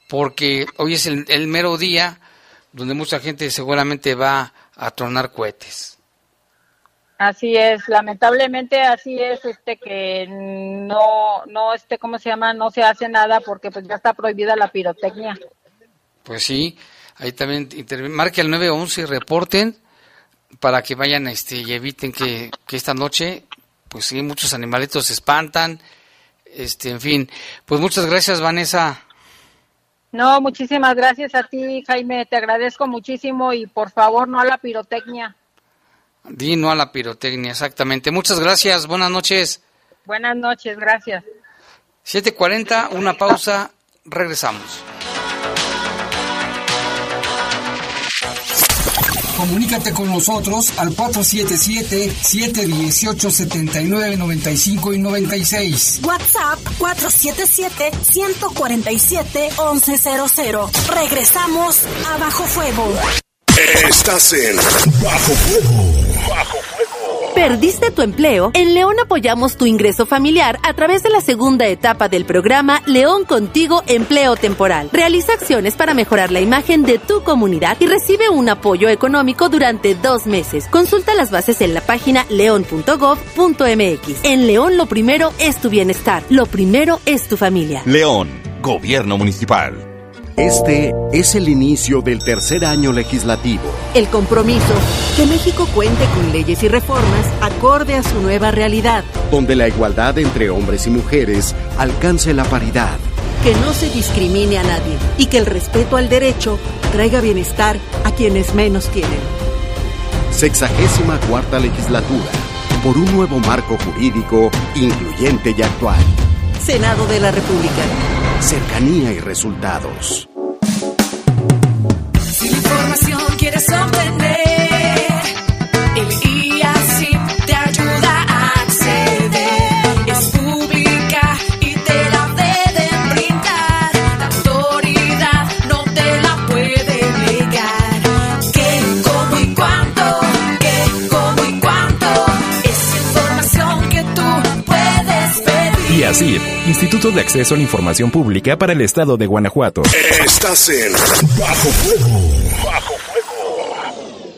porque hoy es el, el mero día donde mucha gente seguramente va a tronar cohetes. Así es, lamentablemente así es, este que no, no este, ¿cómo se llama? No se hace nada porque pues ya está prohibida la pirotecnia. Pues sí, ahí también interv- marque al nueve once y reporten para que vayan este y eviten que, que esta noche, pues sí, muchos animalitos se espantan, este, en fin. Pues muchas gracias, Vanessa. No, muchísimas gracias a ti, Jaime, te agradezco muchísimo y por favor no a la pirotecnia. Di no a la pirotecnia, exactamente. Muchas gracias, buenas noches. Buenas noches, gracias. siete cuarenta, una pausa, regresamos. Comunícate con nosotros al cuatro siete siete, siete uno ocho, siete nueve nueve cinco y noventa y seis. WhatsApp cuatro siete siete, uno cuatro siete, once cero cero. Regresamos a Bajo Fuego. Estás en Bajo Fuego. Bajo Fuego. ¿Perdiste tu empleo? En León apoyamos tu ingreso familiar a través de la segunda etapa del programa León Contigo Empleo Temporal. Realiza acciones para mejorar la imagen de tu comunidad y recibe un apoyo económico durante dos meses. Consulta las bases en la página león punto gov punto mx. En León lo primero es tu bienestar, lo primero es tu familia. León, Gobierno Municipal. Este es el inicio del tercer año legislativo. El compromiso, que México cuente con leyes y reformas acorde a su nueva realidad. Donde la igualdad entre hombres y mujeres alcance la paridad. Que no se discrimine a nadie y que el respeto al derecho traiga bienestar a quienes menos tienen. Sexagésima cuarta legislatura, por un nuevo marco jurídico incluyente y actual. Senado de la República. Cercanía y resultados. Si la información quieres obtener, el I A C I P te ayuda a acceder. Es pública y te la deben brindar. La autoridad no te la puede negar. ¿Qué, cómo y cuánto? ¿Qué, cómo y cuánto? Es información que tú puedes pedir. I A C I P. Instituto de Acceso a la Información Pública para el Estado de Guanajuato. Estás en Bajo Fuego. Bajo Fuego.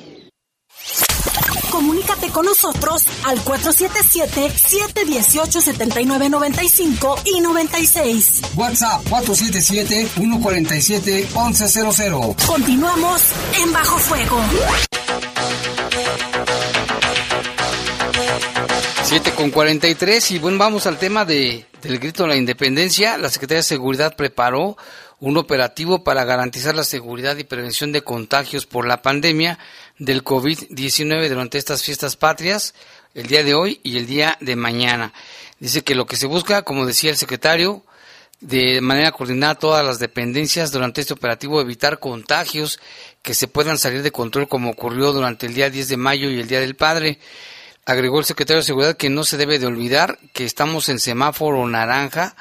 Comunícate con nosotros al cuatro siete siete, siete uno ocho, siete nueve nueve cinco y noventa y seis. WhatsApp cuatro siete siete, uno cuatro siete, once cero cero. Continuamos en Bajo Fuego. siete con cuarenta y tres y bueno, vamos al tema de, del grito de la independencia. La Secretaría de Seguridad preparó un operativo para garantizar la seguridad y prevención de contagios por la pandemia del COVID diecinueve durante estas fiestas patrias, el día de hoy y el día de mañana. Dice que lo que se busca, como decía el secretario, de manera coordinada todas las dependencias durante este operativo, evitar contagios que se puedan salir de control como ocurrió durante el día diez de mayo y el Día del Padre. Agregó el secretario de Seguridad que no se debe de olvidar que estamos en semáforo naranja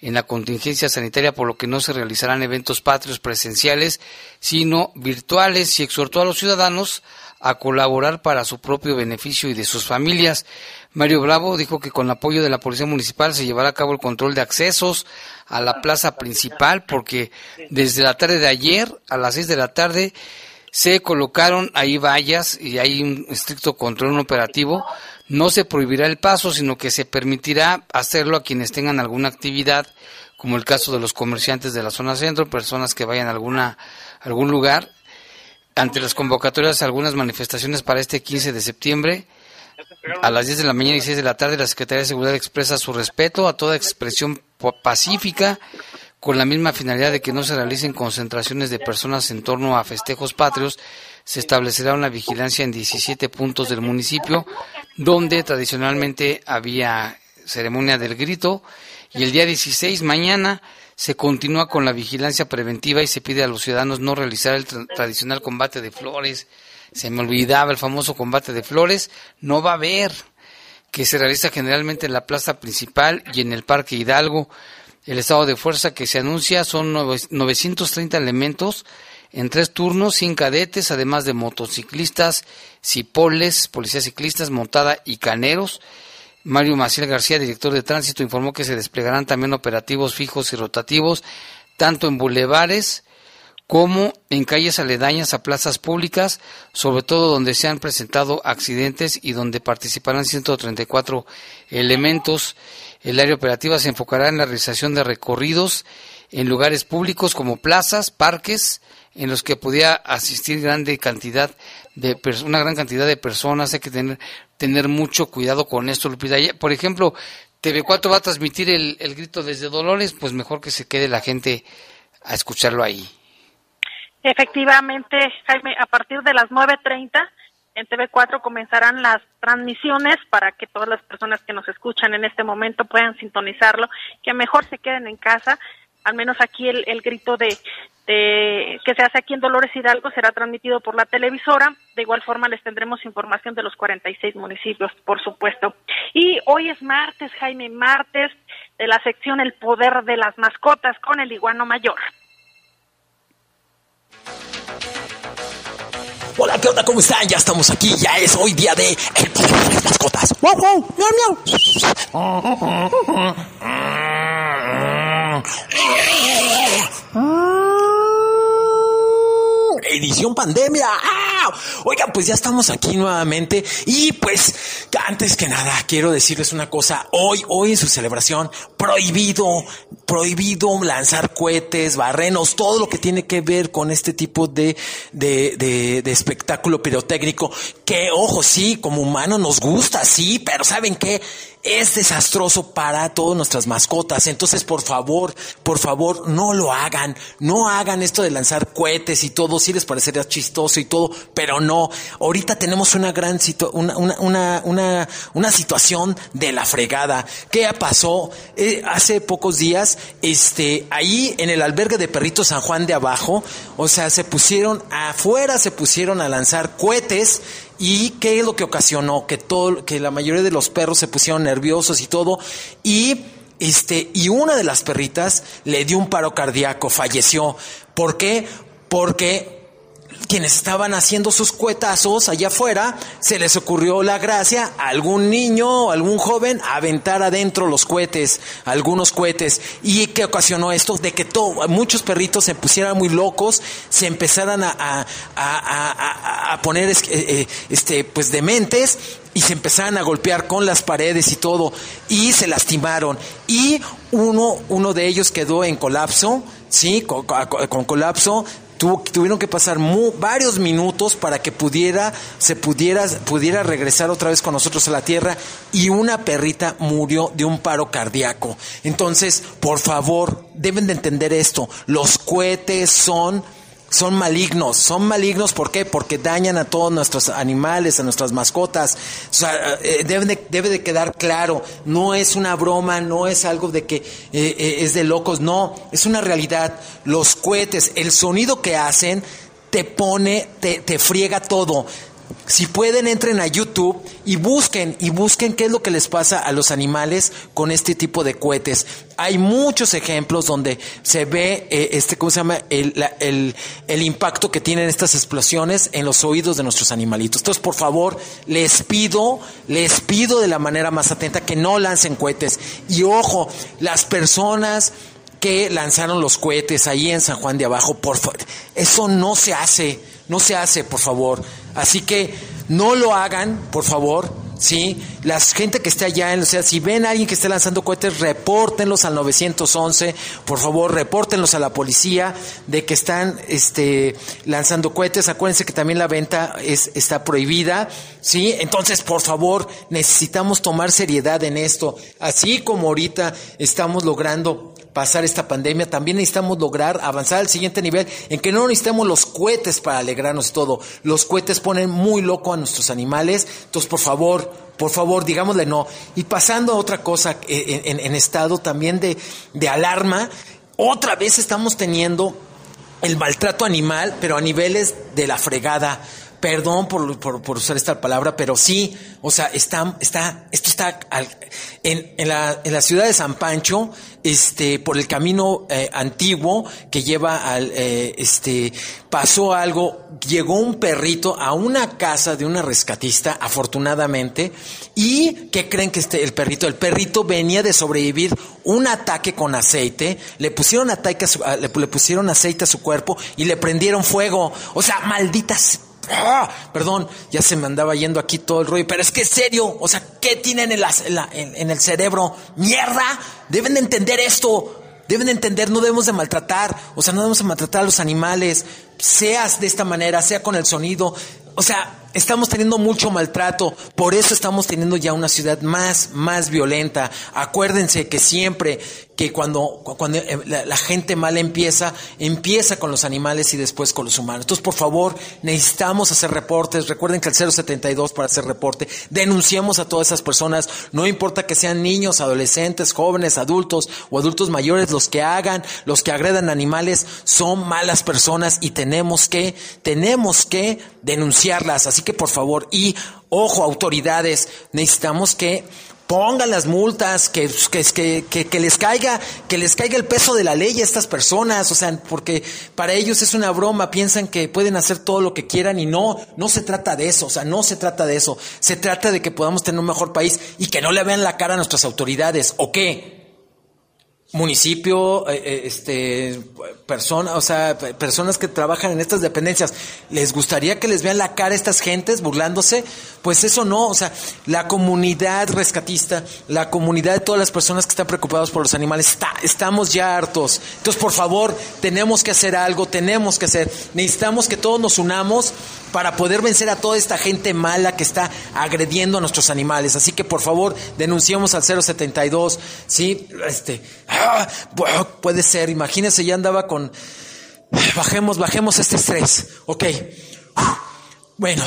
en la contingencia sanitaria, por lo que no se realizarán eventos patrios presenciales, sino virtuales, y exhortó a los ciudadanos a colaborar para su propio beneficio y de sus familias. Mario Bravo dijo que con el apoyo de la Policía Municipal se llevará a cabo el control de accesos a la plaza principal, porque desde la tarde de ayer a las seis de la tarde se colocaron ahí vallas y hay un estricto control operativo. No se prohibirá el paso, sino que se permitirá hacerlo a quienes tengan alguna actividad, como el caso de los comerciantes de la zona centro, personas que vayan a alguna, algún lugar. Ante las convocatorias, algunas manifestaciones para este quince de septiembre, a las diez de la mañana y seis de la tarde, la Secretaría de Seguridad expresa su respeto a toda expresión pacífica, con la misma finalidad de que no se realicen concentraciones de personas en torno a festejos patrios. Se establecerá una vigilancia en diecisiete puntos del municipio, donde tradicionalmente había ceremonia del grito, y el día dieciséis, mañana, se continúa con la vigilancia preventiva y se pide a los ciudadanos no realizar el tra- tradicional combate de flores. Se me olvidaba el famoso combate de flores, no va a haber, que se realiza generalmente en la plaza principal y en el Parque Hidalgo. El estado de fuerza que se anuncia son novecientos treinta elementos en tres turnos, cien cadetes, además de motociclistas, cipoles, policías ciclistas, montada y caneros. Mario Maciel García, director de tránsito, informó que se desplegarán también operativos fijos y rotativos, tanto en bulevares como en calles aledañas a plazas públicas, sobre todo donde se han presentado accidentes y donde participarán ciento treinta y cuatro elementos. El área operativa se enfocará en la realización de recorridos en lugares públicos como plazas, parques, en los que podía asistir grande cantidad de pers- una gran cantidad de personas. Hay que tener, tener mucho cuidado con esto, Lupita. Por ejemplo, T V cuatro va a transmitir el, el grito desde Dolores, pues mejor que se quede la gente a escucharlo ahí. Efectivamente, Jaime, a partir de las nueve treinta... en T V cuatro comenzarán las transmisiones para que todas las personas que nos escuchan en este momento puedan sintonizarlo, que mejor se queden en casa. Al menos aquí el, el grito de, de que se hace aquí en Dolores Hidalgo será transmitido por la televisora. De igual forma les tendremos información de los cuarenta y seis municipios, por supuesto. Y hoy es martes, Jaime, martes de la sección El Poder de las Mascotas con el Iguano Mayor. Hola, ¿qué onda? ¿Cómo están? Ya estamos aquí, ya es hoy día de El Poder de las Mascotas. ¡Wow, wow! ¡Miau, miau! edición pandemia. ¡Ah! Oigan, pues ya estamos aquí nuevamente y pues antes que nada quiero decirles una cosa. Hoy, hoy en su celebración, prohibido, prohibido lanzar cohetes, barrenos, todo lo que tiene que ver con este tipo de, de, de, de espectáculo pirotécnico que, ojo, sí, como humanos nos gusta, sí, pero ¿saben qué? Es desastroso para todas nuestras mascotas. Entonces, por favor, por favor, no lo hagan. No hagan esto de lanzar cohetes y todo. Sí les parecería chistoso y todo, pero no. Ahorita tenemos una gran situ- una, una, una, una, una situación de la fregada. ¿Qué pasó? Eh, hace pocos días, este, ahí en el albergue de perritos San Juan de Abajo, o sea, se pusieron afuera, se pusieron a lanzar cohetes. ¿Y qué es lo que ocasionó? Que todo, que la mayoría de los perros se pusieron nerviosos y todo. Y este, y una de las perritas le dio un paro cardíaco, falleció. ¿Por qué? Porque quienes estaban haciendo sus cuetazos allá afuera, se les ocurrió la gracia a algún niño o algún joven aventar adentro los cohetes, algunos cohetes. ¿Y qué ocasionó esto? De que todo, muchos perritos se pusieran muy locos, se empezaran a, a, a, a, a poner eh, este, pues dementes y se empezaran a golpear con las paredes y todo y se lastimaron. Y uno, uno de ellos quedó en colapso, sí, con, con colapso. Tuvieron que pasar muy, varios minutos para que pudiera, se pudiera, pudiera regresar otra vez con nosotros a la tierra y una perrita murió de un paro cardíaco. Entonces, por favor, deben de entender esto. Los cohetes son... Son malignos, son malignos, ¿por qué? Porque dañan a todos nuestros animales, a nuestras mascotas. O sea, debe de, debe de quedar claro, no es una broma, no es algo de que eh, eh, es de locos, no, es una realidad. Los cohetes, el sonido que hacen te pone, te, te friega todo. Si pueden, entren a YouTube y busquen, y busquen qué es lo que les pasa a los animales con este tipo de cohetes. Hay muchos ejemplos donde se ve, eh, este, ¿cómo se llama? El, la, el, el impacto que tienen estas explosiones en los oídos de nuestros animalitos. Entonces, por favor, les pido, les pido de la manera más atenta que no lancen cohetes. Y ojo, las personas que lanzaron los cohetes ahí en San Juan de Abajo, por favor, eso no se hace, no se hace, por favor. Así que no lo hagan, por favor, ¿sí? La gente que esté allá, en, o sea, si ven a alguien que esté lanzando cohetes, repórtenlos al nueve once, por favor, repórtenlos a la policía de que están este, lanzando cohetes. Acuérdense que también la venta es, está prohibida, ¿sí? Entonces, por favor, necesitamos tomar seriedad en esto. Así como ahorita estamos logrando pasar esta pandemia, también necesitamos lograr avanzar al siguiente nivel en que no necesitamos los cohetes para alegrarnos todo. Los cohetes ponen muy loco a nuestros animales, entonces por favor, por favor, digámosle no. Y pasando a otra cosa en, en, en estado también de, de alarma, otra vez estamos teniendo el maltrato animal, pero a niveles de la fregada. Perdón por, por, por usar esta palabra, pero sí, o sea, está, está, esto está al, en, en, la, en la ciudad de San Pancho, este, por el camino eh, antiguo que lleva al, eh, este, pasó algo, llegó un perrito a una casa de una rescatista, afortunadamente, y ¿qué creen que este, el perrito? El perrito venía de sobrevivir un ataque con aceite, le pusieron ataque, a su, a, le, le pusieron aceite a su cuerpo y le prendieron fuego, o sea, malditas. Ah, perdón, ya se me andaba yendo aquí todo el rollo, pero es que es serio, o sea, ¿qué tienen en, la, en, la, en, en el cerebro? ¡Mierda! Deben de entender esto, deben de entender, no debemos de maltratar, o sea, no debemos de maltratar a los animales, seas de esta manera, sea con el sonido, o sea, estamos teniendo mucho maltrato, por eso estamos teniendo ya una ciudad más, más violenta. Acuérdense que siempre, que cuando, cuando la, la gente mala empieza, empieza con los animales y después con los humanos. Entonces, por favor, necesitamos hacer reportes. Recuerden que el cero setenta y dos para hacer reporte. Denunciemos a todas esas personas, no importa que sean niños, adolescentes, jóvenes, adultos o adultos mayores, los que hagan, los que agredan animales, son malas personas y tenemos que, tenemos que denunciarlas. Así que por favor, y ojo, autoridades, necesitamos que pongan las multas, que, que, que, que, que les caiga, que les caiga el peso de la ley a estas personas, o sea, porque para ellos es una broma, piensan que pueden hacer todo lo que quieran y no, no se trata de eso, o sea, no se trata de eso, se trata de que podamos tener un mejor país y que no le vean la cara a nuestras autoridades, ¿o qué? municipio, eh, este, persona, o sea, personas que trabajan en estas dependencias, ¿les gustaría que les vean la cara a estas gentes burlándose? Pues eso no, o sea, la comunidad rescatista, la comunidad de todas las personas que están preocupadas por los animales, está, estamos ya hartos. Entonces, por favor, tenemos que hacer algo, tenemos que hacer, necesitamos que todos nos unamos para poder vencer a toda esta gente mala que está agrediendo a nuestros animales. Así que, por favor, denunciamos al cero setenta y dos, ¿sí? Este... Ah, puede ser, imagínense, ya andaba con bajemos, bajemos este estrés, ok, bueno,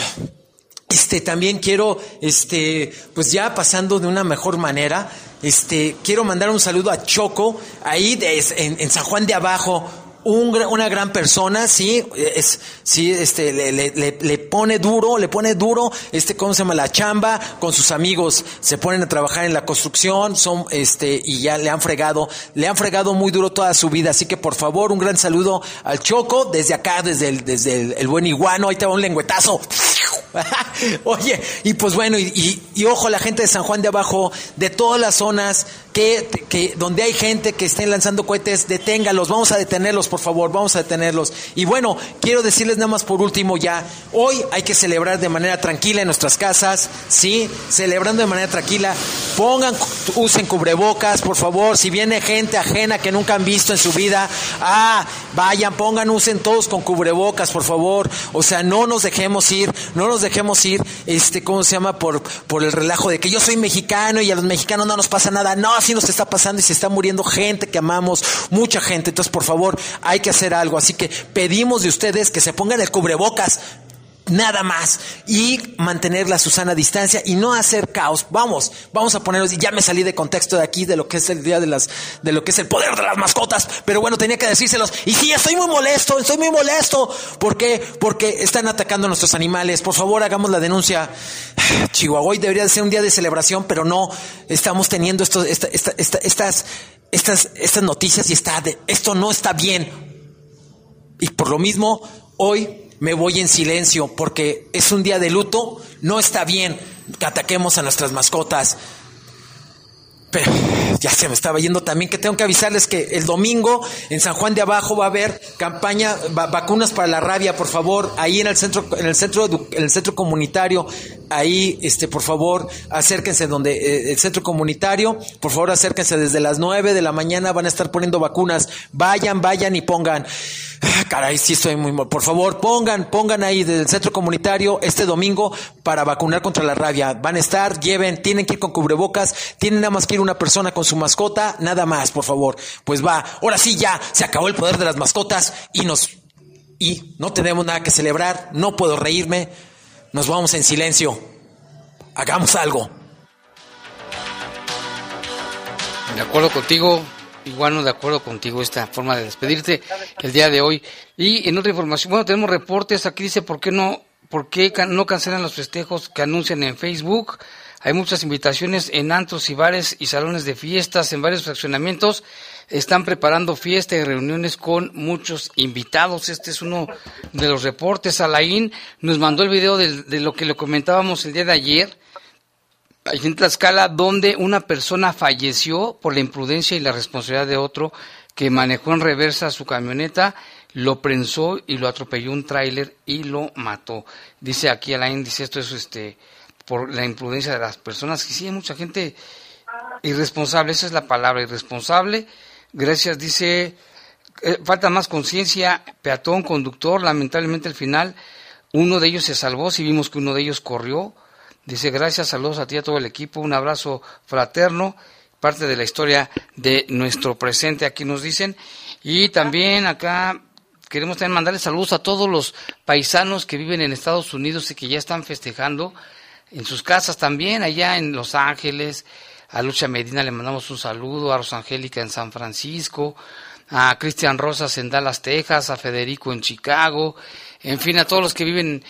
este también quiero, este, pues ya pasando de una mejor manera, este, quiero mandar un saludo a Choco, ahí de, en, en San Juan de Abajo, un, una gran persona, sí, es, sí, este, le, le, le pone duro, le pone duro, este, ¿cómo se llama? La chamba, con sus amigos, se ponen a trabajar en la construcción, son, este, y ya le han fregado, le han fregado muy duro toda su vida, así que por favor, un gran saludo al Choco, desde acá, desde el, desde el, el buen Iguano, ahí te va un lengüetazo. Oye, y pues bueno, y, y, y ojo a la gente de San Juan de Abajo, de todas las zonas, que, que donde hay gente que estén lanzando cohetes, deténgalos, vamos a detenerlos, por favor, vamos a detenerlos. Y bueno, quiero decirles nada más por último ya, hoy hay que celebrar de manera tranquila en nuestras casas, ¿sí? Celebrando de manera tranquila, pongan, usen cubrebocas, por favor, si viene gente ajena que nunca han visto en su vida, ah, vayan, pongan, usen todos con cubrebocas, por favor, o sea, no nos dejemos ir, no nos dejemos ir, este, ¿cómo se llama? Por, por el relajo de que yo soy mexicano y a los mexicanos no nos pasa nada, no, así nos está pasando y se está muriendo gente que amamos, mucha gente, entonces por favor hay que hacer algo, así que pedimos de ustedes que se pongan el cubrebocas, nada más, y mantener la Susana a distancia y no hacer caos. Vamos, vamos a ponernos, y ya me salí de contexto de aquí, de lo que es el día de las, de lo que es el poder de las mascotas, pero bueno, tenía que decírselos. Y sí, estoy muy molesto, estoy muy molesto. ¿Por qué? Porque están atacando a nuestros animales. Por favor, hagamos la denuncia. Chihuahua, hoy debería ser un día de celebración, pero no, estamos teniendo estos, esta, esta, esta, estas, estas, estas noticias y está de, esto no está bien. Y por lo mismo, hoy me voy en silencio porque es un día de luto. No está bien que ataquemos a nuestras mascotas. Pero ya se me estaba yendo también que tengo que avisarles que el domingo en San Juan de Abajo va a haber campaña va, vacunas para la rabia, por favor, ahí en el centro, en el centro, en el centro comunitario, ahí, este, por favor, acérquense donde eh, el centro comunitario, por favor, acérquense desde las nueve de la mañana van a estar poniendo vacunas. Vayan, vayan y pongan. Caray, sí estoy muy mal. Por favor, pongan, pongan ahí del centro comunitario este domingo para vacunar contra la rabia. Van a estar, lleven, tienen que ir con cubrebocas, tienen nada más que ir una persona con su mascota, nada más, por favor. Pues va, ahora sí ya, se acabó el poder de las mascotas y nos, y no tenemos nada que celebrar, no puedo reírme, nos vamos en silencio. Hagamos algo. De acuerdo contigo. Igual no de acuerdo contigo esta forma de despedirte el día de hoy. Y en otra información, bueno, tenemos reportes, aquí dice por qué no, por qué can, no cancelan los festejos que anuncian en Facebook. Hay muchas invitaciones en antros y bares y salones de fiestas, en varios fraccionamientos están preparando fiestas y reuniones con muchos invitados. Este es uno de los reportes. Alain nos mandó el video de, de lo que le comentábamos el día de ayer. Hay en Tlaxcala donde una persona falleció por la imprudencia y la responsabilidad de otro que manejó en reversa su camioneta, lo prensó y lo atropelló un tráiler y lo mató. Dice aquí Alain, dice esto es este por la imprudencia de las personas. Y sí, hay mucha gente irresponsable, esa es la palabra, irresponsable. Gracias, dice, eh, falta más conciencia, peatón, conductor, lamentablemente al final uno de ellos se salvó, si vimos que uno de ellos corrió. Dice, gracias, saludos a ti y a todo el equipo, un abrazo fraterno, parte de la historia de nuestro presente, aquí nos dicen. Y también acá queremos también mandarles saludos a todos los paisanos que viven en Estados Unidos y que ya están festejando en sus casas también, allá en Los Ángeles. A Lucha Medina le mandamos un saludo, a Rosangélica en San Francisco, a Cristian Rosas en Dallas, Texas, a Federico en Chicago, en fin, a todos los que viven,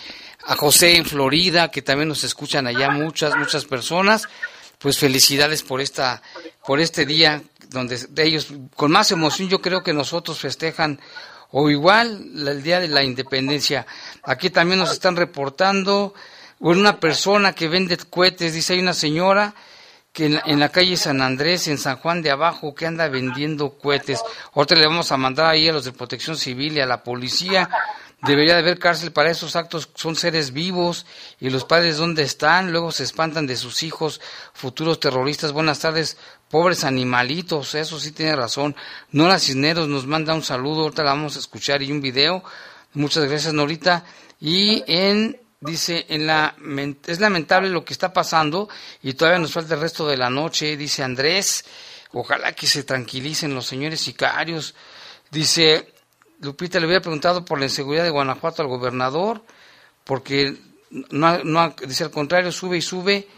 a José en Florida, que también nos escuchan allá muchas, muchas personas. Pues felicidades por esta, por este día, donde de ellos, con más emoción yo creo que nosotros festejan, o igual, el Día de la Independencia. Aquí también nos están reportando, una persona que vende cohetes, dice, hay una señora que en, en la calle San Andrés, en San Juan de Abajo, que anda vendiendo cohetes. Ahorita le vamos a mandar ahí a los de Protección Civil y a la policía. Debería de haber cárcel para esos actos, son seres vivos, y los padres ¿dónde están? Luego se espantan de sus hijos, futuros terroristas. Buenas tardes, pobres animalitos, eso sí tiene razón. Nora Cisneros nos manda un saludo, ahorita la vamos a escuchar y un video. Muchas gracias, Norita. Y en, dice, en la es lamentable lo que está pasando y todavía nos falta el resto de la noche, dice Andrés. Ojalá que se tranquilicen los señores sicarios. Dice Lupita, le había preguntado por la inseguridad de Guanajuato al gobernador, porque no, no dice al contrario, sube y sube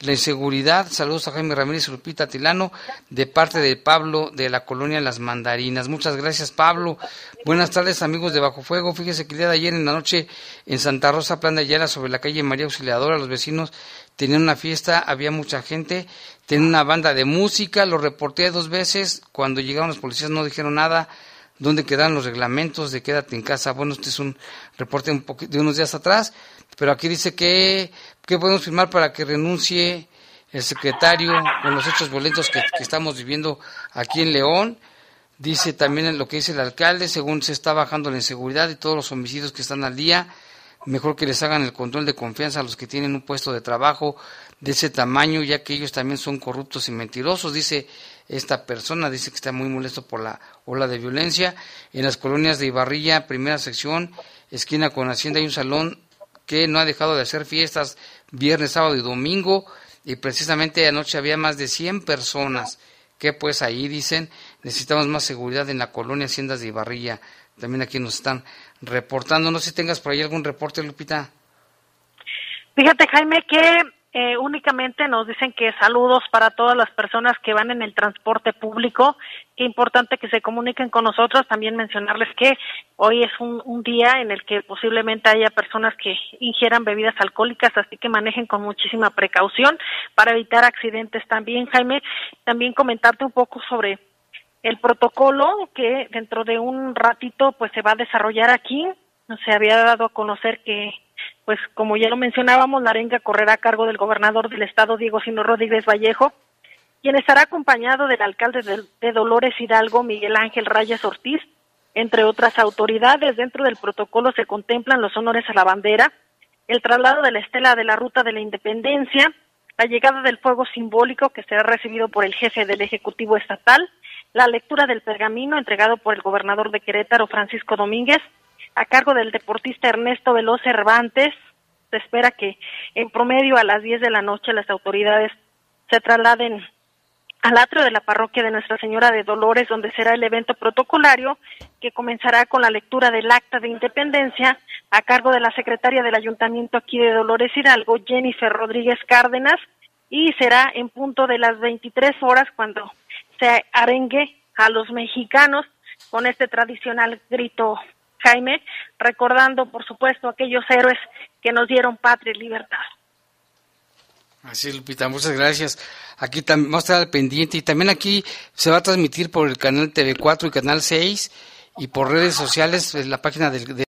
la inseguridad. Saludos a Jaime Ramírez y Lupita Tilano, de parte de Pablo de la colonia Las Mandarinas. Muchas gracias, Pablo. Buenas tardes, amigos de Bajo Fuego. Fíjese que el día de ayer en la noche en Santa Rosa, Plan de Ayala, sobre la calle María Auxiliadora, los vecinos tenían una fiesta, había mucha gente, tenían una banda de música, lo reporté dos veces, cuando llegaron los policías no dijeron nada. ¿Dónde quedan los reglamentos de quédate en casa? Bueno, este es un reporte un poquito de unos días atrás, pero aquí dice que, que podemos firmar para que renuncie el secretario con los hechos violentos que, que estamos viviendo aquí en León. Dice también lo que dice el alcalde, según se está bajando la inseguridad y todos los homicidios que están al día, mejor que les hagan el control de confianza a los que tienen un puesto de trabajo de ese tamaño, ya que ellos también son corruptos y mentirosos, dice esta persona. Dice que está muy molesto por la ola de violencia. En las colonias de Ibarrilla, primera sección, esquina con Hacienda, hay un salón que no ha dejado de hacer fiestas viernes, sábado y domingo, y precisamente anoche había más de cien personas, que pues ahí dicen, necesitamos más seguridad en la colonia Haciendas de Ibarrilla. También aquí nos están reportando, no sé si tengas por ahí algún reporte, Lupita. Fíjate, Jaime, que eh, únicamente nos dicen que saludos para todas las personas que van en el transporte público, qué importante que se comuniquen con nosotros. También mencionarles que hoy es un, un día en el que posiblemente haya personas que ingieran bebidas alcohólicas, así que manejen con muchísima precaución para evitar accidentes también, Jaime. También comentarte un poco sobre el protocolo que dentro de un ratito pues se va a desarrollar aquí. Se había dado a conocer que, pues como ya lo mencionábamos, la arenga correrá a cargo del gobernador del estado, Diego Sinhue Rodríguez Vallejo, quien estará acompañado del alcalde de, de Dolores Hidalgo, Miguel Ángel Rayas Ortiz, entre otras autoridades. Dentro del protocolo se contemplan los honores a la bandera, el traslado de la estela de la Ruta de la Independencia, la llegada del fuego simbólico que será recibido por el jefe del Ejecutivo Estatal, la lectura del pergamino entregado por el gobernador de Querétaro, Francisco Domínguez, a cargo del deportista Ernesto Veloz Cervantes. Se espera que en promedio a las diez de la noche las autoridades se trasladen al atrio de la parroquia de Nuestra Señora de Dolores, donde será el evento protocolario que comenzará con la lectura del Acta de Independencia a cargo de la secretaria del Ayuntamiento aquí de Dolores Hidalgo, Jennifer Rodríguez Cárdenas, y será en punto de las veintitrés horas cuando se arengue a los mexicanos con este tradicional grito, Jaime, recordando por supuesto aquellos héroes que nos dieron patria y libertad. Así es, Lupita, muchas gracias. Aquí también vamos a estar al pendiente, y también aquí se va a transmitir por el canal T V cuatro y canal seis, y por redes sociales, en la página del... De